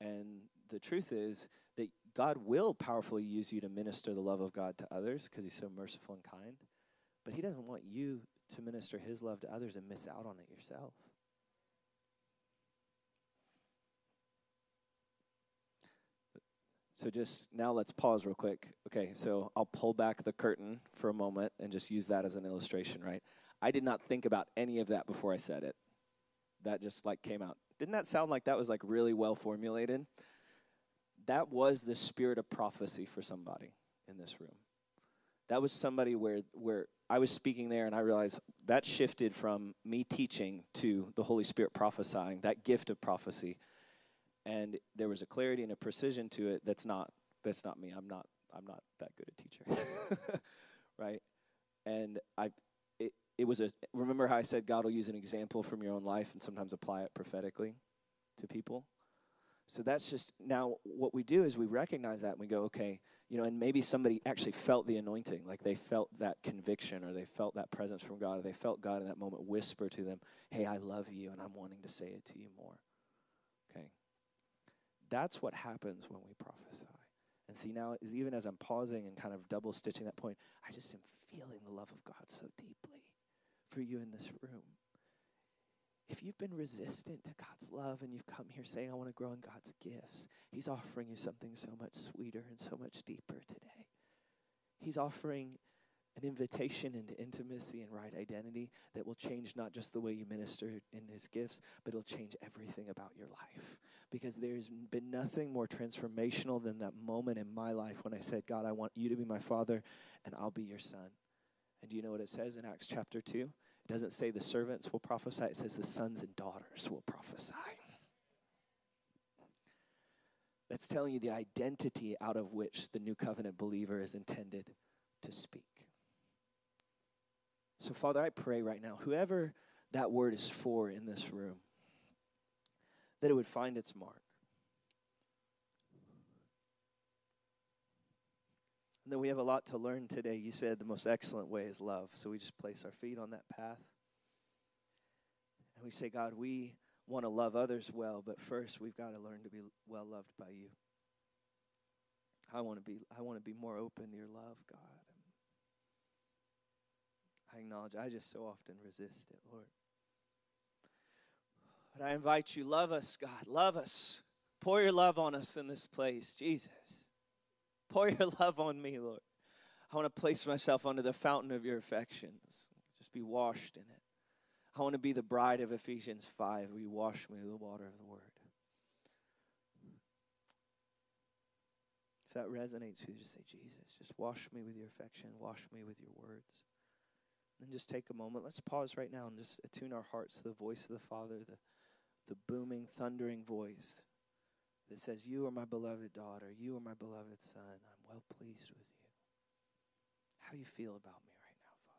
And the truth is that God will powerfully use you to minister the love of God to others because he's so merciful and kind. But he doesn't want you to minister his love to others and miss out on it yourself. So just now let's pause real quick. Okay, so I'll pull back the curtain for a moment and just use that as an illustration, right? I did not think about any of that before I said it. That just like came out. Didn't that sound like that was like really well formulated? That was the spirit of prophecy for somebody in this room. That was somebody where I was speaking there, and I realized that shifted from me teaching to the Holy Spirit prophesying, that gift of prophecy. And there was a clarity and a precision to it that's not me. I'm not that good a teacher. Right? And it was remember how I said God will use an example from your own life and sometimes apply it prophetically to people? So that's just, now what we do is we recognize that and we go, okay, you know, and maybe somebody actually felt the anointing, like they felt that conviction or they felt that presence from God, or they felt God in that moment whisper to them, hey, I love you and I'm wanting to say it to you more, okay? That's what happens when we prophesy. And see, now, is even as I'm pausing and kind of double stitching that point, I just am feeling the love of God so deeply for you in this room. If you've been resistant to God's love and you've come here saying, I want to grow in God's gifts, he's offering you something so much sweeter and so much deeper today. He's offering an invitation into intimacy and right identity that will change not just the way you minister in his gifts, but it'll change everything about your life. Because there's been nothing more transformational than that moment in my life when I said, God, I want you to be my father and I'll be your son. And do you know what it says in Acts chapter 2? It doesn't say the servants will prophesy. It says the sons and daughters will prophesy. That's telling you the identity out of which the new covenant believer is intended to speak. So, Father, I pray right now, whoever that word is for in this room, that it would find its mark. And then we have a lot to learn today. You said the most excellent way is love. So we just place our feet on that path. And we say, God, we want to love others well, but first we've got to learn to be well loved by you. I want to be more open to your love, God. I acknowledge I just so often resist it, Lord. But I invite you, love us, God, love us. Pour your love on us in this place, Jesus. Pour your love on me, Lord. I want to place myself under the fountain of your affections. Just be washed in it. I want to be the bride of Ephesians 5, where you wash me with the water of the word. If that resonates with you, just say, Jesus, just wash me with your affection. Wash me with your words. And just take a moment. Let's pause right now and just attune our hearts to the voice of the Father, the booming, thundering voice that says, you are my beloved daughter. You are my beloved son. I'm well pleased with you. How do you feel about me right now, Father?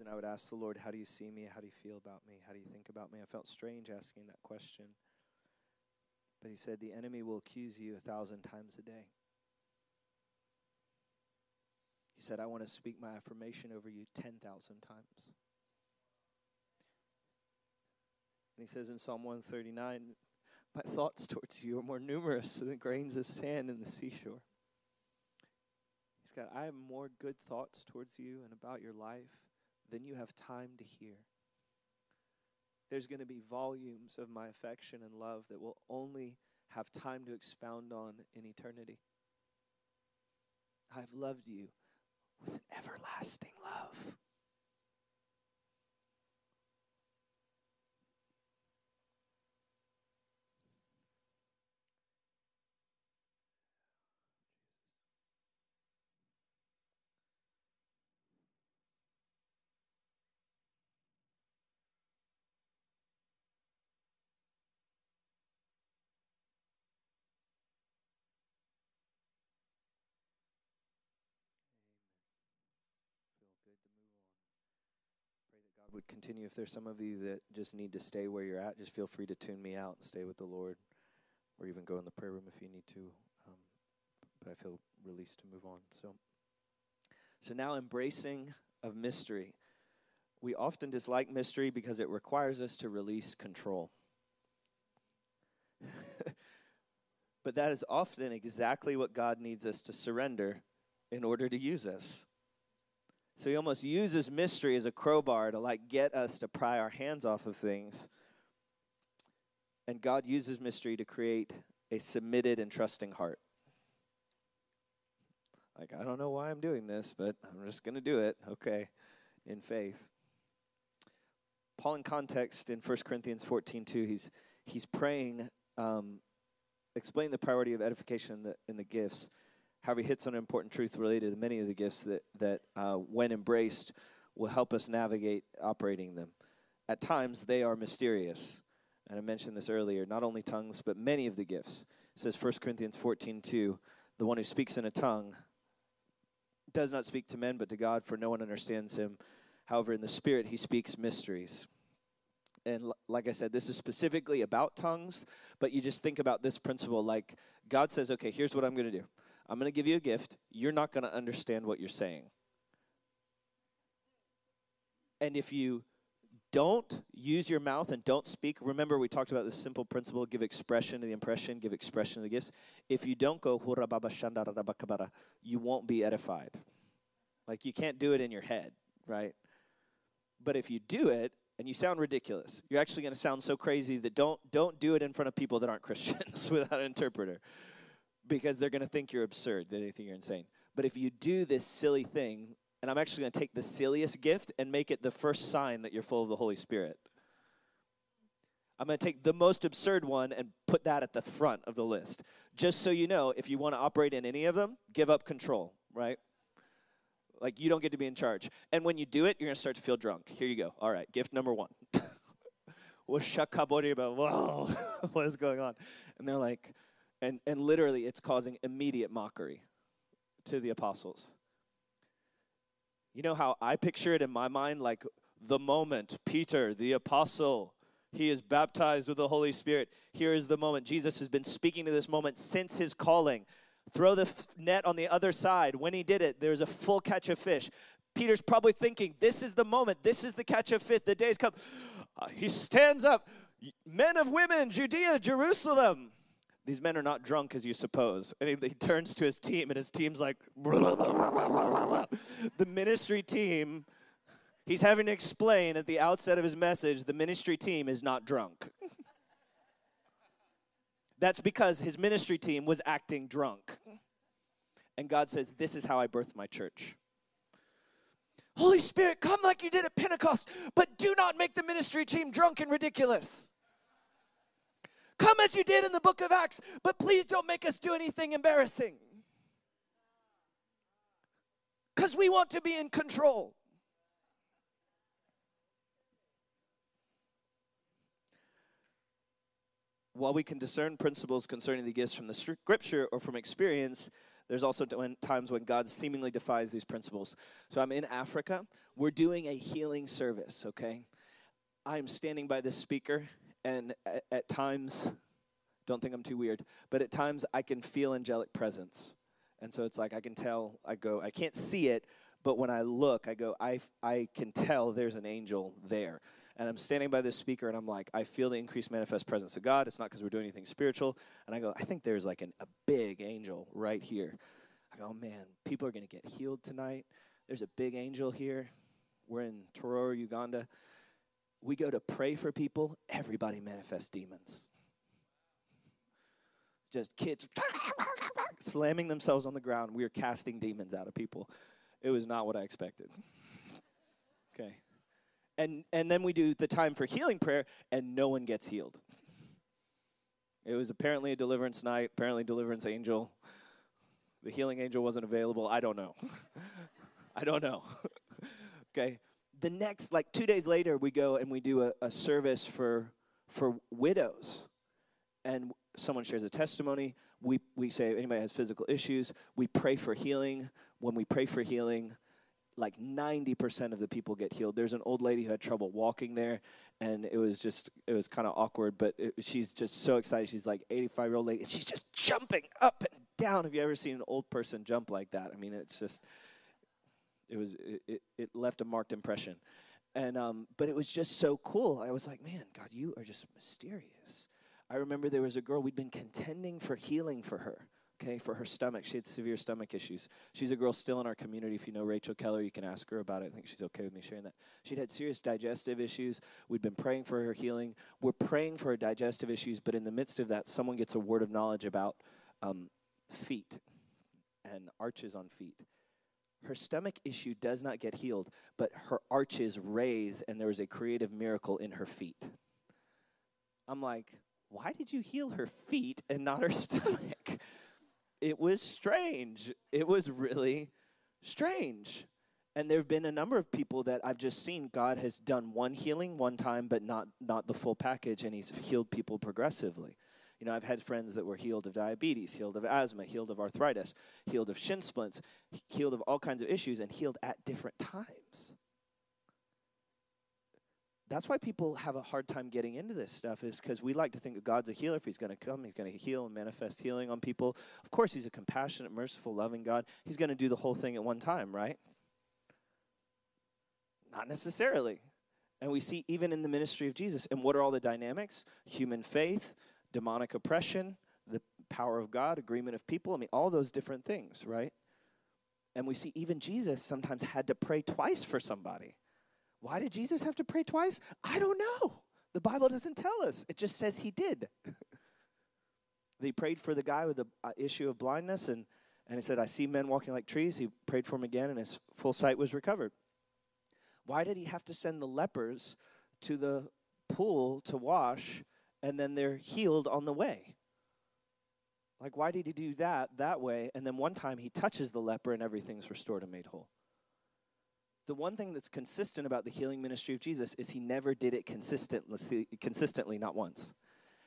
And I would ask the Lord, how do you see me? How do you feel about me? How do you think about me? I felt strange asking that question. But he said, the enemy will accuse you 1,000 times a day. He said, I want to speak my affirmation over you 10,000 times. And he says in Psalm 139, my thoughts towards you are more numerous than the grains of sand in the seashore. He's got, I have more good thoughts towards you and about your life than you have time to hear. There's going to be volumes of my affection and love that will only have time to expound on in eternity. I've loved you with an everlasting love. would continue. If there's some of you that just need to stay where you're at, just feel free to tune me out and stay with the Lord, or even go in the prayer room if you need to. But I feel released to move on. So now, embracing of mystery. We often dislike mystery because it requires us to release control. But that is often exactly what God needs us to surrender in order to use us. So he almost uses mystery as a crowbar to get us to pry our hands off of things. And God uses mystery to create a submitted and trusting heart. I don't know why I'm doing this, but I'm just going to do it, okay, in faith. Paul, in context, in 1 Corinthians 14:2, he's praying, explain the priority of edification in the gifts. However, he hits on an important truth related to many of the gifts that when embraced, will help us navigate operating them. At times, they are mysterious. And I mentioned this earlier, not only tongues, but many of the gifts. It says 1 Corinthians 14:2, the one who speaks in a tongue does not speak to men but to God, for no one understands him. However, in the Spirit, he speaks mysteries. And like I said, this is specifically about tongues, but you just think about this principle. God says, okay, here's what I'm going to do. I'm going to give you a gift. You're not going to understand what you're saying. And if you don't use your mouth and don't speak, remember we talked about this simple principle, give expression to the impression, give expression to the gifts. If you don't go, you won't be edified. You can't do it in your head, right? But if you do it, and you sound ridiculous, you're actually going to sound so crazy that don't do it in front of people that aren't Christians without an interpreter, because they're going to think you're absurd. They think you're insane. But if you do this silly thing, and I'm actually going to take the silliest gift and make it the first sign that you're full of the Holy Spirit. I'm going to take the most absurd one and put that at the front of the list. Just so you know, if you want to operate in any of them, give up control, right? You don't get to be in charge. And when you do it, you're going to start to feel drunk. Here you go. All right, gift number one. Whoa, what is going on? And they're and literally it's causing immediate mockery to the apostles. You know how I picture it in my mind? The moment Peter, the apostle, he is baptized with the Holy Spirit. Here is the moment. Jesus has been speaking to this moment since his calling. Throw the net on the other side. When he did it, there's a full catch of fish. Peter's probably thinking, this is the moment. This is the catch of fish. The day's come. He stands up. Men of women, Judea, Jerusalem. These men are not drunk as you suppose. And he turns to his team, and his team's The ministry team, he's having to explain at the outset of his message, the ministry team is not drunk. That's because his ministry team was acting drunk. And God says, this is how I birthed my church. Holy Spirit, come like you did at Pentecost, but do not make the ministry team drunk and ridiculous. Come as you did in the book of Acts, but please don't make us do anything embarrassing. Because we want to be in control. While we can discern principles concerning the gifts from the scripture or from experience, there's also times when God seemingly defies these principles. So I'm in Africa. We're doing a healing service, okay? I'm standing by this speaker, and at times, don't think I'm too weird, but at times I can feel angelic presence. And so it's I can tell, I can't see it, but when I look, I can tell there's an angel there. And I'm standing by this speaker, and I feel the increased manifest presence of God. It's not because we're doing anything spiritual. And I go, I think there's a big angel right here. I go, oh, man, people are going to get healed tonight. There's a big angel here. We're in Tororo, Uganda. We go to pray for people. Everybody manifests demons. Just kids slamming themselves on the ground. We are casting demons out of people. It was not what I expected. Okay. And then we do the time for healing prayer, and no one gets healed. It was apparently a deliverance night, apparently deliverance angel. The healing angel wasn't available. I don't know. I don't know. Okay. The next, 2 days later, we go and we do a service for widows. And someone shares a testimony. We say, anybody has physical issues, we pray for healing. When we pray for healing, like 90% of the people get healed. There's an old lady who had trouble walking there, and it was kind of awkward, but she's just so excited. She's like 85-year-old lady, and she's just jumping up and down. Have you ever seen an old person jump like that? I mean, it's just, it left a marked impression. And but it was just so cool. I was like, man, God, you are just mysterious. I remember there was a girl, we'd been contending for healing for her. Okay, for her stomach. She had severe stomach issues. She's a girl still in our community. If you know Rachel Keller, you can ask her about it. I think she's okay with me sharing that. She'd had serious digestive issues. We'd been praying for her healing. We're praying for her digestive issues, but in the midst of that, someone gets a word of knowledge about feet and arches on feet. Her stomach issue does not get healed, but her arches raise, and there was a creative miracle in her feet. I'm like, why did you heal her feet and not her stomach? It was strange. It was really strange. And there have been a number of people that I've just seen God has done one healing one time, but not the full package, and he's healed people progressively. You know, I've had friends that were healed of diabetes, healed of asthma, healed of arthritis, healed of shin splints, healed of all kinds of issues, and healed at different times. That's why people have a hard time getting into this stuff, is because we like to think that God's a healer. If he's going to come, he's going to heal and manifest healing on people. Of course, he's a compassionate, merciful, loving God. He's going to do the whole thing at one time, right? Not necessarily. And we see even in the ministry of Jesus. And what are all the dynamics? Human faith, demonic oppression, the power of God, agreement of people. I mean, all those different things, right? And we see even Jesus sometimes had to pray twice for somebody. Why did Jesus have to pray twice? I don't know. The Bible doesn't tell us. It just says he did. They prayed for the guy with the issue of blindness, and it said, I see men walking like trees. He prayed for him again, and his full sight was recovered. Why did he have to send the lepers to the pool to wash, and then they're healed on the way? Like, why did he do that way? And then one time he touches the leper, and everything's restored and made whole. The one thing that's consistent about the healing ministry of Jesus is he never did it consistently, not once.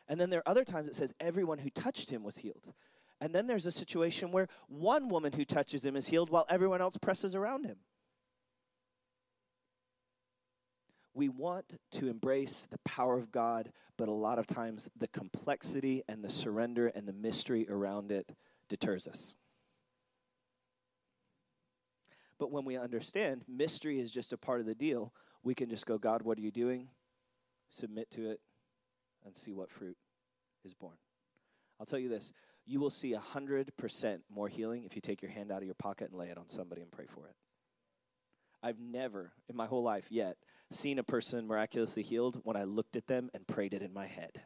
And then there are other times it says everyone who touched him was healed. And then there's a situation where one woman who touches him is healed while everyone else presses around him. We want to embrace the power of God, but a lot of times the complexity and the surrender and the mystery around it deters us. But when we understand mystery is just a part of the deal, we can just go, God, what are you doing? Submit to it and see what fruit is born. I'll tell you this. You will see 100% more healing if you take your hand out of your pocket and lay it on somebody and pray for it. I've never in my whole life yet seen a person miraculously healed when I looked at them and prayed it in my head.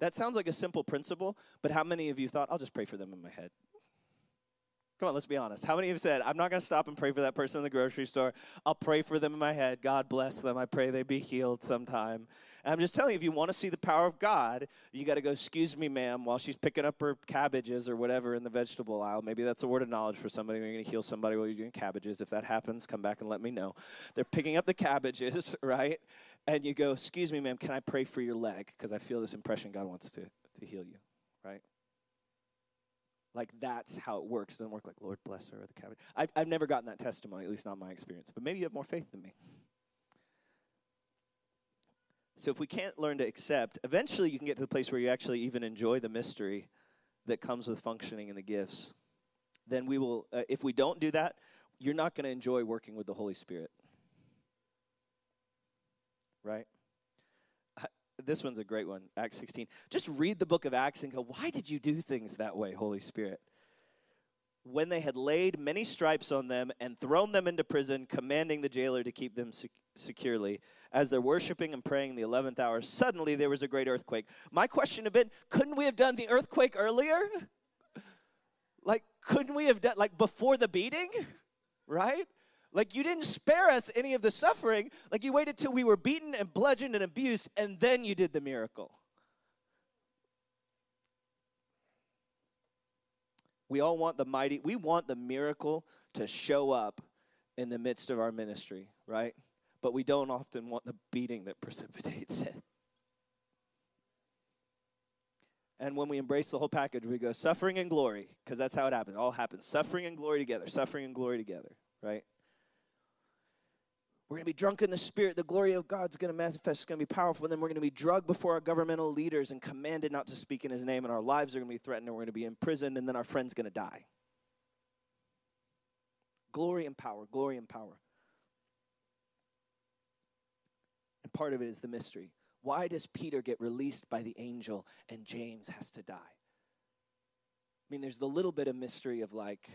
That sounds like a simple principle, but how many of you thought, I'll just pray for them in my head? Come on, let's be honest. How many of you said, I'm not going to stop and pray for that person in the grocery store. I'll pray for them in my head. God bless them. I pray they be healed sometime. And I'm just telling you, if you want to see the power of God, you got to go, excuse me, ma'am, while she's picking up her cabbages or whatever in the vegetable aisle. Maybe that's a word of knowledge for somebody. You're going to heal somebody while you're doing cabbages. If that happens, come back and let me know. They're picking up the cabbages, right? And you go, excuse me, ma'am, can I pray for your leg? Because I feel this impression God wants to heal you, right? Like, that's how it works. It doesn't work like, Lord, bless her or the cabbage. I've never gotten that testimony, at least not my experience. But maybe you have more faith than me. So if we can't learn to accept, eventually you can get to the place where you actually even enjoy the mystery that comes with functioning in the gifts. Then we will, if we don't do that, you're not going to enjoy working with the Holy Spirit. Right? This one's a great one, Acts 16. Just read the book of Acts and go, why did you do things that way, Holy Spirit? When they had laid many stripes on them and thrown them into prison, commanding the jailer to keep them securely, as they're worshiping and praying in the 11th hour, suddenly there was a great earthquake. My question had been, couldn't we have done the earthquake earlier? Like, couldn't we have done, like, before the beating, right? Like, you didn't spare us any of the suffering. Like, you waited till we were beaten and bludgeoned and abused, and then you did the miracle. We all want the mighty. We want the miracle to show up in the midst of our ministry, right? But we don't often want the beating that precipitates it. And when we embrace the whole package, we go suffering and glory, because that's how it happens. It all happens. Suffering and glory together. Suffering and glory together, right? We're going to be drunk in the Spirit. The glory of God's going to manifest. It's going to be powerful. And then we're going to be drugged before our governmental leaders and commanded not to speak in his name. And our lives are going to be threatened. And we're going to be imprisoned. And then our friend's going to die. Glory and power. Glory and power. And part of it is the mystery. Why does Peter get released by the angel and James has to die? I mean, there's the little bit of mystery of like,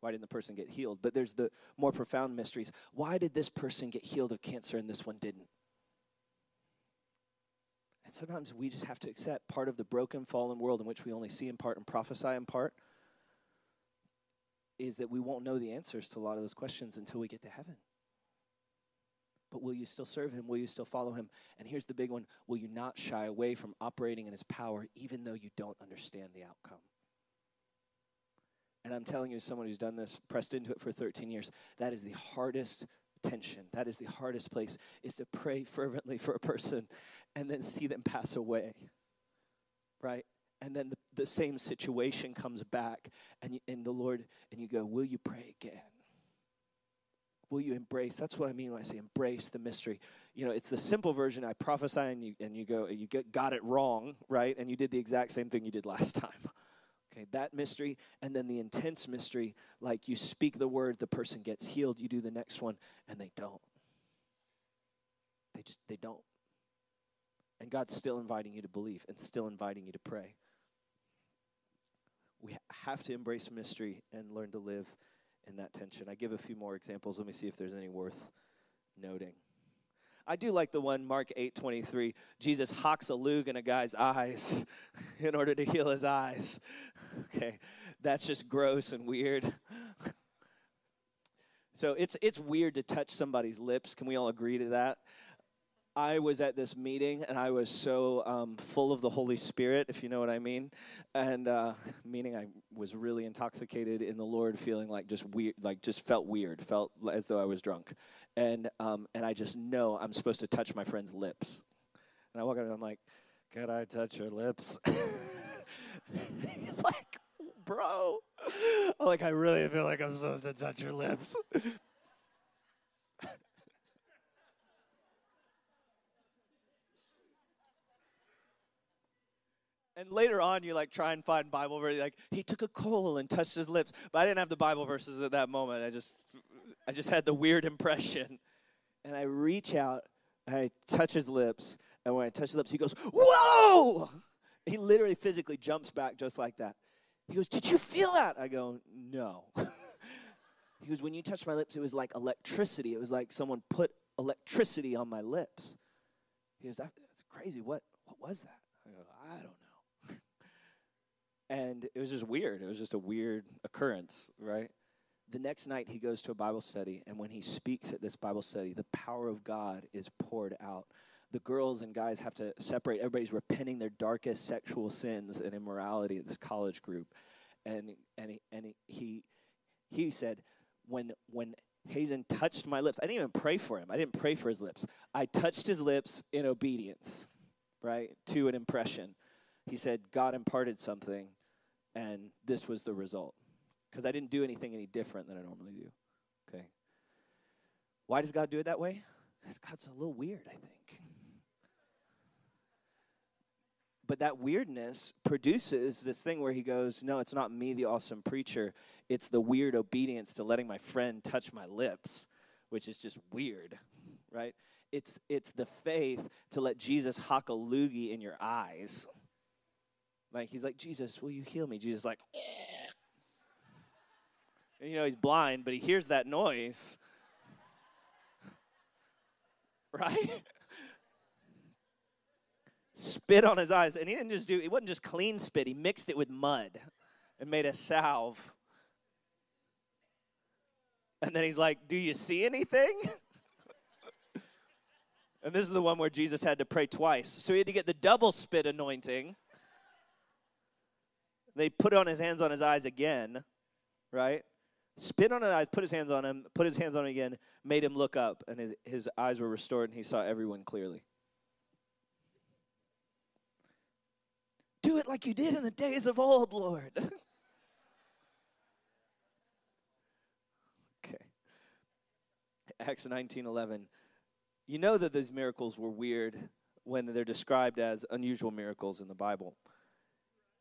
why didn't the person get healed? But there's the more profound mysteries. Why did this person get healed of cancer and this one didn't? And sometimes we just have to accept part of the broken, fallen world in which we only see in part and prophesy in part is that we won't know the answers to a lot of those questions until we get to heaven. But will you still serve him? Will you still follow him? And here's the big one. Will you not shy away from operating in his power even though you don't understand the outcome? And I'm telling you, as someone who's done this, pressed into it for 13 years, that is the hardest tension. That is the hardest place, is to pray fervently for a person and then see them pass away, right? And then the same situation comes back and you go, will you pray again? Will you embrace? That's what I mean when I say embrace the mystery. You know, it's the simple version. I prophesy and you got it wrong, right? And you did the exact same thing you did last time. Okay, that mystery. And then the intense mystery, like you speak the word, the person gets healed. You do the next one and they don't. They don't. And God's still inviting you to believe and still inviting you to pray. We have to embrace mystery and learn to live in that tension. I give a few more examples. Let me see if there's any worth noting. I do like the one, Mark 8:23. Jesus hocks a log in a guy's eyes in order to heal his eyes. Okay, that's just gross and weird. So it's weird to touch somebody's lips. Can we all agree to that? I was at this meeting, and I was so full of the Holy Spirit, if you know what I mean, and meaning I was really intoxicated in the Lord, feeling like just weird, like just felt weird, felt as though I was drunk, and I just know I'm supposed to touch my friend's lips, and I walk up and I'm like, "Can I touch your lips?" He's like, "Bro," I'm like, "I really feel like I'm supposed to touch your lips." And later on, you like try and find Bible verses. Like he took a coal and touched his lips, but I didn't have the Bible verses at that moment. I just had the weird impression, and I reach out and I touch his lips. And when I touch his lips, he goes, "Whoa!" He literally physically jumps back just like that. He goes, "Did you feel that?" I go, "No." He goes, "When you touched my lips, it was like electricity. It was like someone put electricity on my lips." He goes, "That's crazy. What was that?" I go, "I don't know." And it was just weird. It was just a weird occurrence, right? The next night he goes to a Bible study, and when he speaks at this Bible study, the power of God is poured out. The girls and guys have to separate. Everybody's repenting their darkest sexual sins and immorality at this college group. And he said, when Hazen touched my lips, I didn't even pray for him. I didn't pray for his lips. I touched his lips in obedience, right, to an impression. He said, God imparted something, and this was the result. Because I didn't do anything any different than I normally do. Okay. Why does God do it that way? Because God's a little weird, I think. But that weirdness produces this thing where he goes, no, it's not me, the awesome preacher. It's the weird obedience to letting my friend touch my lips, which is just weird, right? It's the faith to let Jesus hock a loogie in your eyes. Like, he's like, Jesus, will you heal me? Jesus, like, and, you know, he's blind, but he hears that noise. Right? Spit on his eyes. And he didn't just do, it wasn't just clean spit. He mixed it with mud and made a salve. And then he's like, do you see anything? And this is the one where Jesus had to pray twice. So he had to get the double spit anointing. They put on his hands on his eyes again, right? Spit on his eyes, put his hands on him, put his hands on him again, made him look up, and his eyes were restored, and he saw everyone clearly. Do it like you did in the days of old, Lord. Okay. Acts 19:11. You know that these miracles were weird when they're described as unusual miracles in the Bible.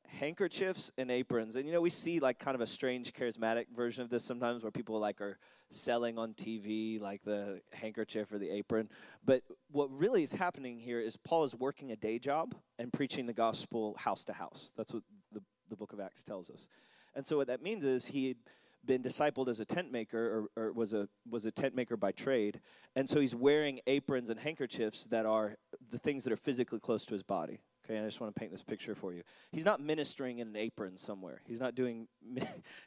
Handkerchiefs and aprons. And, you know, we see, like, kind of a strange charismatic version of this sometimes where people, like, are selling on TV, like, the handkerchief or the apron. But what really is happening here is Paul is working a day job and preaching the gospel house to house. That's what the book of Acts tells us. And so what that means is he had been discipled as a tent maker or was a tent maker by trade. And so he's wearing aprons and handkerchiefs that are the things that are physically close to his body. Okay, I just want to paint this picture for you. He's not ministering in an apron somewhere. He's not doing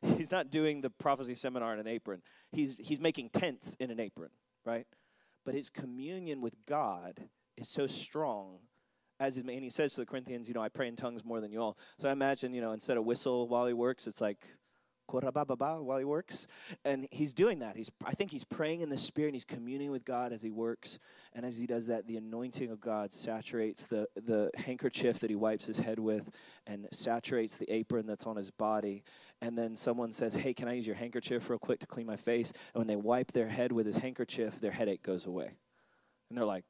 the prophecy seminar in an apron. He's making tents in an apron, right? But his communion with God is so strong, and he says to the Corinthians, you know, I pray in tongues more than you all. So I imagine, you know, instead of whistle while he works, it's like korabababa while he works. And he's doing that. I think he's praying in the Spirit, and he's communing with God as he works. And as he does that, the anointing of God saturates the handkerchief that he wipes his head with and saturates the apron that's on his body. And then someone says, hey, can I use your handkerchief real quick to clean my face? And when they wipe their head with his handkerchief, their headache goes away. And they're like,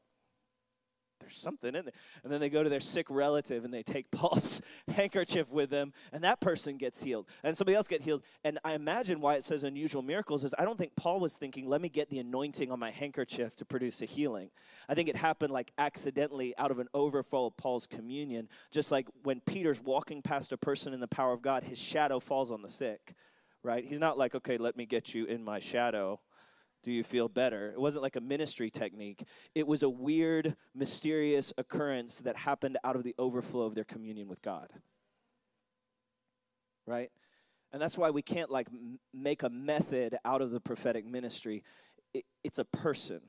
there's something in there. And then they go to their sick relative and they take Paul's handkerchief with them, and that person gets healed. And somebody else gets healed. And I imagine why it says unusual miracles is I don't think Paul was thinking, let me get the anointing on my handkerchief to produce a healing. I think it happened like accidentally out of an overflow of Paul's communion, just like when Peter's walking past a person in the power of God, his shadow falls on the sick, right? He's not like, okay, let me get you in my shadow. Do you feel better? It wasn't like a ministry technique. It was a weird, mysterious occurrence that happened out of the overflow of their communion with God. Right? And that's why we can't, like, make a method out of the prophetic ministry. It's a person.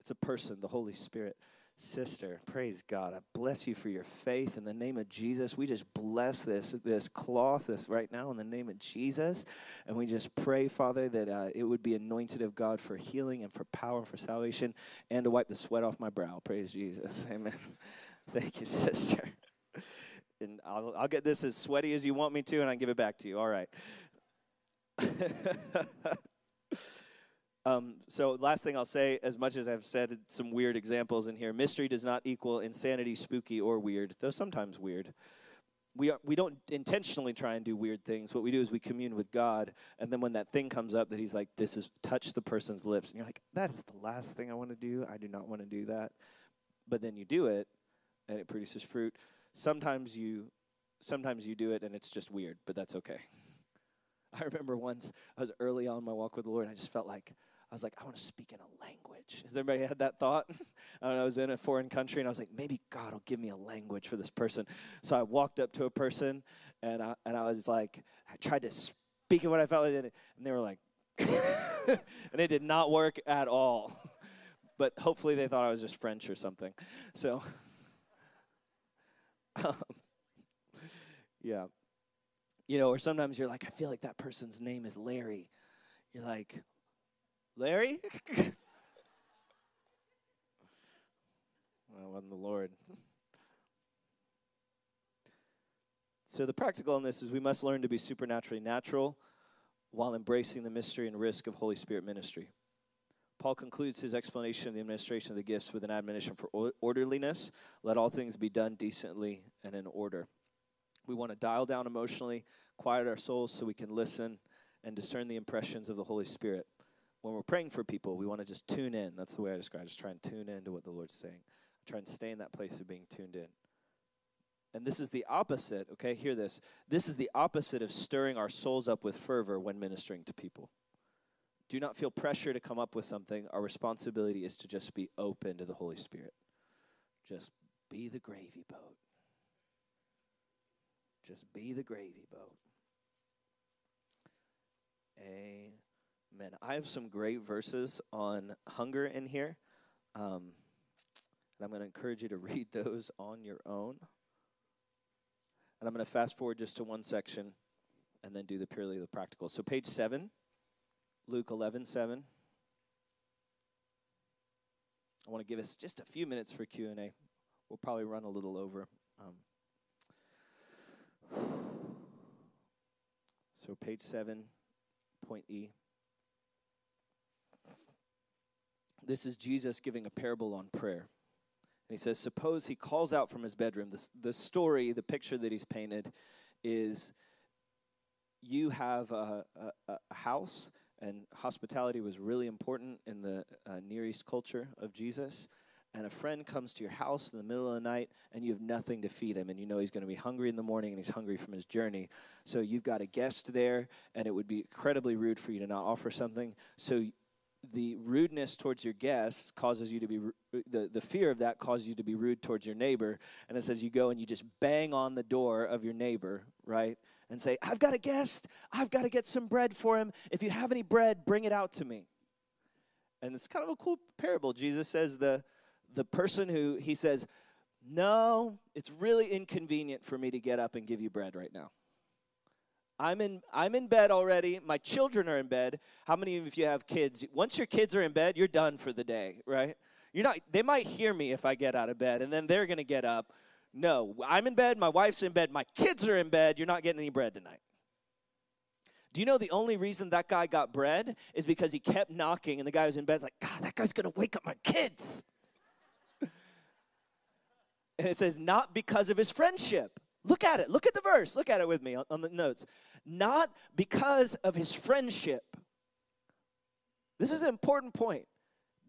It's a person, the Holy Spirit. Sister, praise God. I bless you for your faith in the name of Jesus. We just bless this cloth this right now in the name of Jesus. And we just pray, Father, that it would be anointed of God for healing and for power and for salvation and to wipe the sweat off my brow. Praise Jesus. Amen. Thank you, sister. And I'll get this as sweaty as you want me to, and I give it back to you. All right. So last thing I'll say, as much as I've said some weird examples in here, mystery does not equal insanity, spooky, or weird, though sometimes weird. We don't intentionally try and do weird things. What we do is we commune with God, and then when that thing comes up that he's like, this is touch the person's lips, and you're like, that's the last thing I want to do. I do not want to do that. But then you do it, and it produces fruit. Sometimes you do it, and it's just weird, but that's okay. I remember once I was early on my walk with the Lord, and I just felt like, I want to speak in a language. Has everybody had that thought? I was in a foreign country, and I was like, maybe God will give me a language for this person. So I walked up to a person, and I was like, I tried to speak in what I felt like, and they were like, and it did not work at all. But hopefully they thought I was just French or something. So, yeah. You know, or sometimes you're like, I feel like that person's name is Larry. You're like, Larry? Well, I'm the Lord. So the practical in this is we must learn to be supernaturally natural while embracing the mystery and risk of Holy Spirit ministry. Paul concludes his explanation of the administration of the gifts with an admonition for orderliness. Let all things be done decently and in order. We want to dial down emotionally, quiet our souls so we can listen and discern the impressions of the Holy Spirit. When we're praying for people, we want to just tune in. That's the way I describe it. Just try and tune in to what the Lord's saying. Try and stay in that place of being tuned in. And this is the opposite, okay? Hear this. This is the opposite of stirring our souls up with fervor when ministering to people. Do not feel pressure to come up with something. Our responsibility is to just be open to the Holy Spirit. Just be the gravy boat. Just be the gravy boat. Amen. I have some great verses on hunger in here. And I'm going to encourage you to read those on your own. And I'm going to fast forward just to one section and then do the purely the practical. So page 7, Luke 11:7. I want to give us just a few minutes for Q&A. We'll probably run a little over. So page 7, point E. This is Jesus giving a parable on prayer. And he says, suppose he calls out from his bedroom. The story, the picture that he's painted is you have a house, and hospitality was really important in the Near East culture of Jesus. And a friend comes to your house in the middle of the night, and you have nothing to feed him. And you know he's going to be hungry in the morning, and he's hungry from his journey. So you've got a guest there, and it would be incredibly rude for you to not offer something. So the rudeness towards your guests causes you to be, the fear of that causes you to be rude towards your neighbor. And it says you go and you just bang on the door of your neighbor, right? And say, I've got a guest. I've got to get some bread for him. If you have any bread, bring it out to me. And it's kind of a cool parable. Jesus says the person who, he says, no, it's really inconvenient for me to get up and give you bread right now. I'm in bed already. My children are in bed. How many of you have kids? Once your kids are in bed, you're done for the day, right? They might hear me if I get out of bed, and then they're going to get up. No, I'm in bed. My wife's in bed. My kids are in bed. You're not getting any bread tonight. Do you know the only reason that guy got bread is because he kept knocking, and the guy who's in bed's like, God, that guy's going to wake up my kids. And it says, not because of his friendship. Look at it. Look at the verse. Look at it with me on the notes. Not because of his friendship. This is an important point.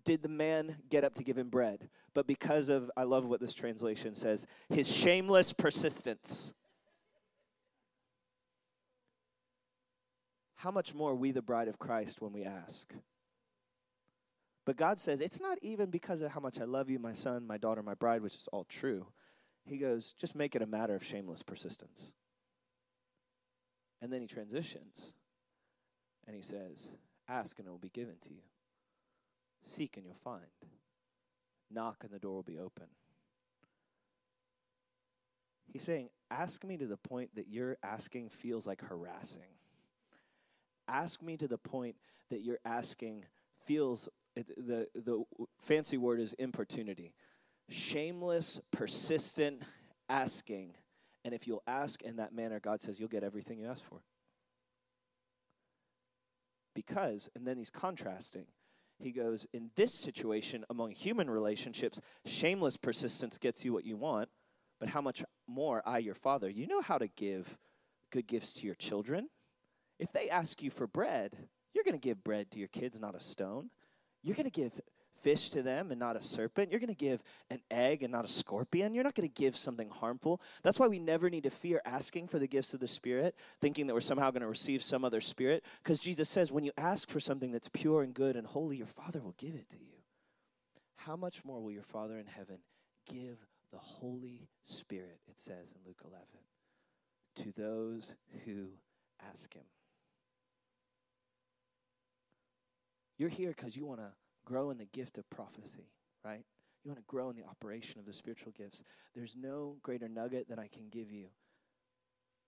Did the man get up to give him bread? But because of, I love what this translation says, his shameless persistence. How much more are we the bride of Christ when we ask? But God says, it's not even because of how much I love you, my son, my daughter, my bride, which is all true. He goes, just make it a matter of shameless persistence. And then he transitions, and he says, ask and it will be given to you. Seek and you'll find. Knock and the door will be open. He's saying, ask me to the point that your asking feels like harassing. Ask me to the point that your asking feels, the fancy word is importunity. Shameless, persistent asking. And if you'll ask in that manner, God says you'll get everything you ask for. Because, and then he's contrasting. He goes, in this situation, among human relationships, shameless persistence gets you what you want, but how much more I, your Father, you know how to give good gifts to your children. If they ask you for bread, you're going to give bread to your kids, not a stone. You're going to give fish to them and not a serpent. You're going to give an egg and not a scorpion. You're not going to give something harmful. That's why we never need to fear asking for the gifts of the Spirit, thinking that we're somehow going to receive some other spirit, because Jesus says when you ask for something that's pure and good and holy, your Father will give it to you. How much more will your Father in heaven give the Holy Spirit, it says in Luke 11, to those who ask him? You're here because you want to grow in the gift of prophecy, right? You want to grow in the operation of the spiritual gifts. There's no greater nugget that I can give you.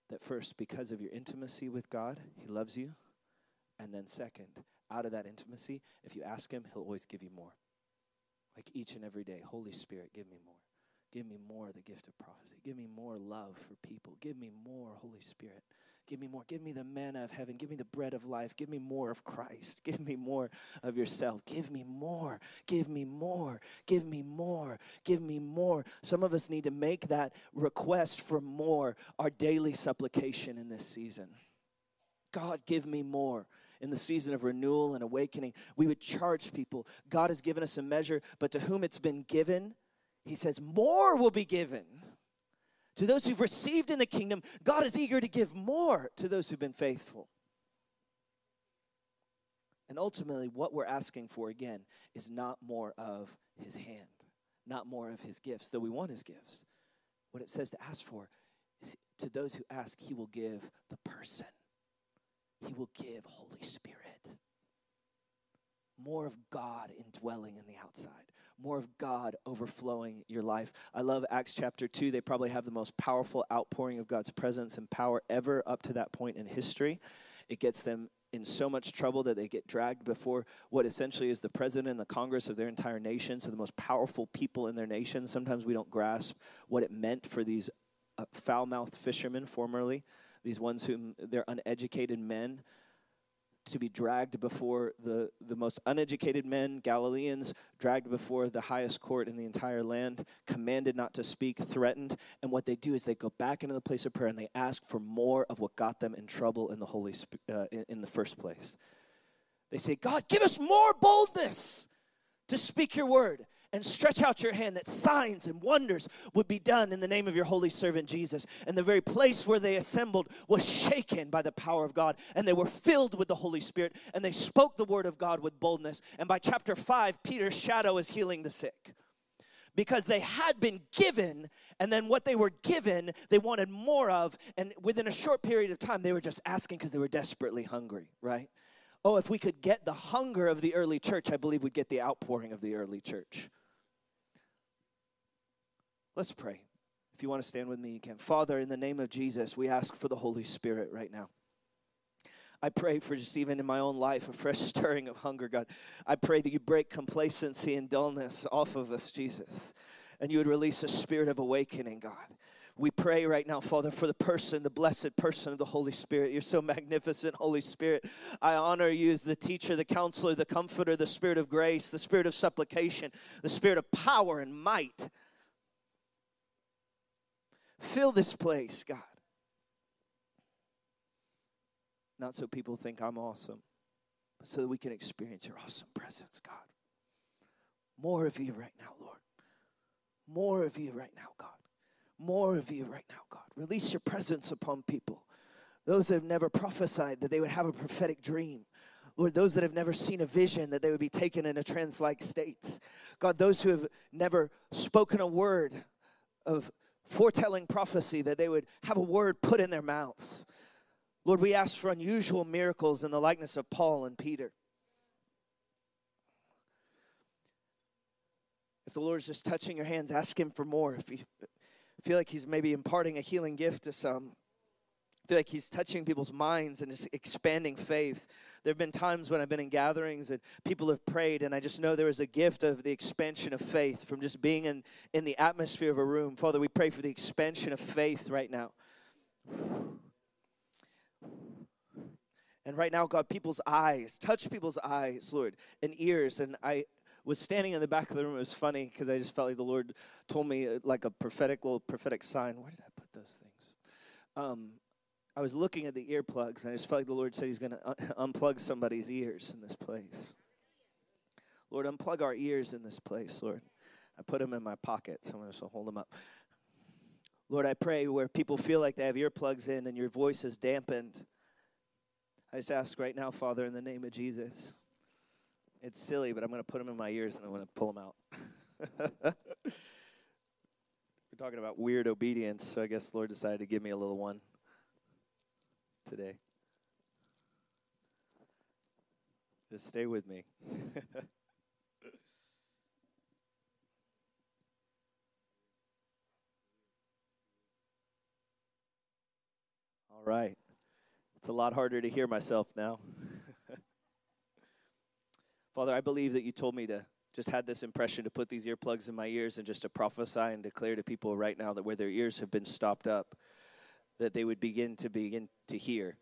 That first, because of your intimacy with God, he loves you. And then second, out of that intimacy, if you ask him, he'll always give you more. Like each and every day, Holy Spirit, give me more. Give me more of the gift of prophecy. Give me more love for people. Give me more, Holy Spirit. Give me more. Give me the manna of heaven. Give me the bread of life. Give me more of Christ. Give me more of yourself. Give me more. Give me more. Give me more. Give me more. Some of us need to make that request for more our daily supplication in this season. God, give me more. In the season of renewal and awakening, we would charge people. God has given us a measure, but to whom it's been given, he says, more will be given. To those who've received in the kingdom, God is eager to give more to those who've been faithful. And ultimately, what we're asking for, again, is not more of his hand, not more of his gifts, though we want his gifts. What it says to ask for is to those who ask, he will give the person. He will give Holy Spirit. More of God indwelling in the outside. More of God overflowing your life. I love Acts chapter 2. They probably have the most powerful outpouring of God's presence and power ever up to that point in history. It gets them in so much trouble that they get dragged before what essentially is the president and the Congress of their entire nation, so the most powerful people in their nation. Sometimes we don't grasp what it meant for these foul-mouthed fishermen formerly, these ones whom they're uneducated men, to be dragged before the most uneducated men, Galileans, dragged before the highest court in the entire land, commanded not to speak, threatened. And what they do is they go back into the place of prayer and they ask for more of what got them in trouble in the in the first place. They say, God, give us more boldness to speak your word and stretch out your hand that signs and wonders would be done in the name of your holy servant Jesus. And the very place where they assembled was shaken by the power of God, and they were filled with the Holy Spirit, and they spoke the word of God with boldness. And by chapter 5, Peter's shadow is healing the sick, because they had been given, and then what they were given, they wanted more of, and within a short period of time, they were just asking because they were desperately hungry, right? Oh, if we could get the hunger of the early church, I believe we'd get the outpouring of the early church. Let's pray. If you want to stand with me, you can. Father, in the name of Jesus, we ask for the Holy Spirit right now. I pray for just even in my own life, a fresh stirring of hunger, God. I pray that you break complacency and dullness off of us, Jesus, and you would release a spirit of awakening, God. We pray right now, Father, for the person, the blessed person of the Holy Spirit. You're so magnificent, Holy Spirit. I honor you as the teacher, the counselor, the comforter, the spirit of grace, the spirit of supplication, the spirit of power and might. Fill this place, God. Not so people think I'm awesome, but so that we can experience your awesome presence, God. More of you right now, Lord. More of you right now, God. More of you right now, God. Release your presence upon people. Those that have never prophesied, that they would have a prophetic dream. Lord, those that have never seen a vision, that they would be taken in a trance-like state. God, those who have never spoken a word of foretelling prophecy, that they would have a word put in their mouths. Lord, we ask for unusual miracles in the likeness of Paul and Peter. If the Lord's just touching your hands, ask him for more. If you feel like he's maybe imparting a healing gift to some, I feel like he's touching people's minds and just expanding faith. There have been times when I've been in gatherings and people have prayed, and I just know there was a gift of the expansion of faith from just being in the atmosphere of a room. Father, we pray for the expansion of faith right now. And right now, God, people's eyes, touch people's eyes, Lord, and ears. And I was standing in the back of the room. It was funny because I just felt like the Lord told me like a little prophetic sign. Where did I put those things? I was looking at the earplugs, and I just felt like the Lord said he's going to unplug somebody's ears in this place. Lord, unplug our ears in this place, Lord. I put them in my pocket. Someone else will hold them up. Lord, I pray where people feel like they have earplugs in and your voice is dampened. I just ask right now, Father, in the name of Jesus. It's silly, but I'm going to put them in my ears and I'm going to pull them out. We're talking about weird obedience, so I guess the Lord decided to give me a little one today. Just stay with me. All right. It's a lot harder to hear myself now. Father, I believe that you told me to just had this impression to put these earplugs in my ears and just to prophesy and declare to people right now that where their ears have been stopped up, that they would begin to hear,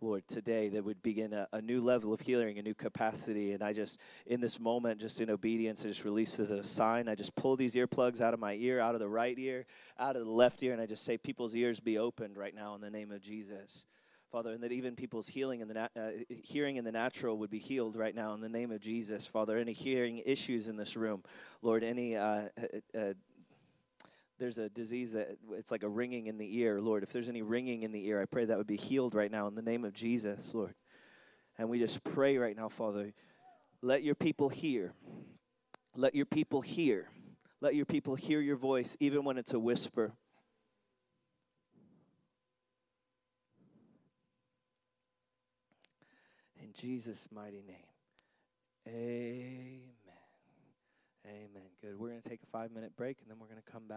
Lord, today. That would begin a new level of healing, a new capacity. And I just, in this moment, just in obedience, I just release this as a sign. I just pull these earplugs out of my ear, out of the right ear, out of the left ear, and I just say, people's ears be opened right now in the name of Jesus. Father, and that even people's healing in the hearing in the natural would be healed right now in the name of Jesus, Father. Any hearing issues in this room, Lord, any there's a disease that it's like a ringing in the ear, Lord. If there's any ringing in the ear, I pray that would be healed right now in the name of Jesus, Lord. And we just pray right now, Father, let your people hear. Let your people hear. Let your people hear your voice, even when it's a whisper. Jesus' mighty name. Amen. Amen. Good. We're going to take a 5-minute break, and then we're going to come back.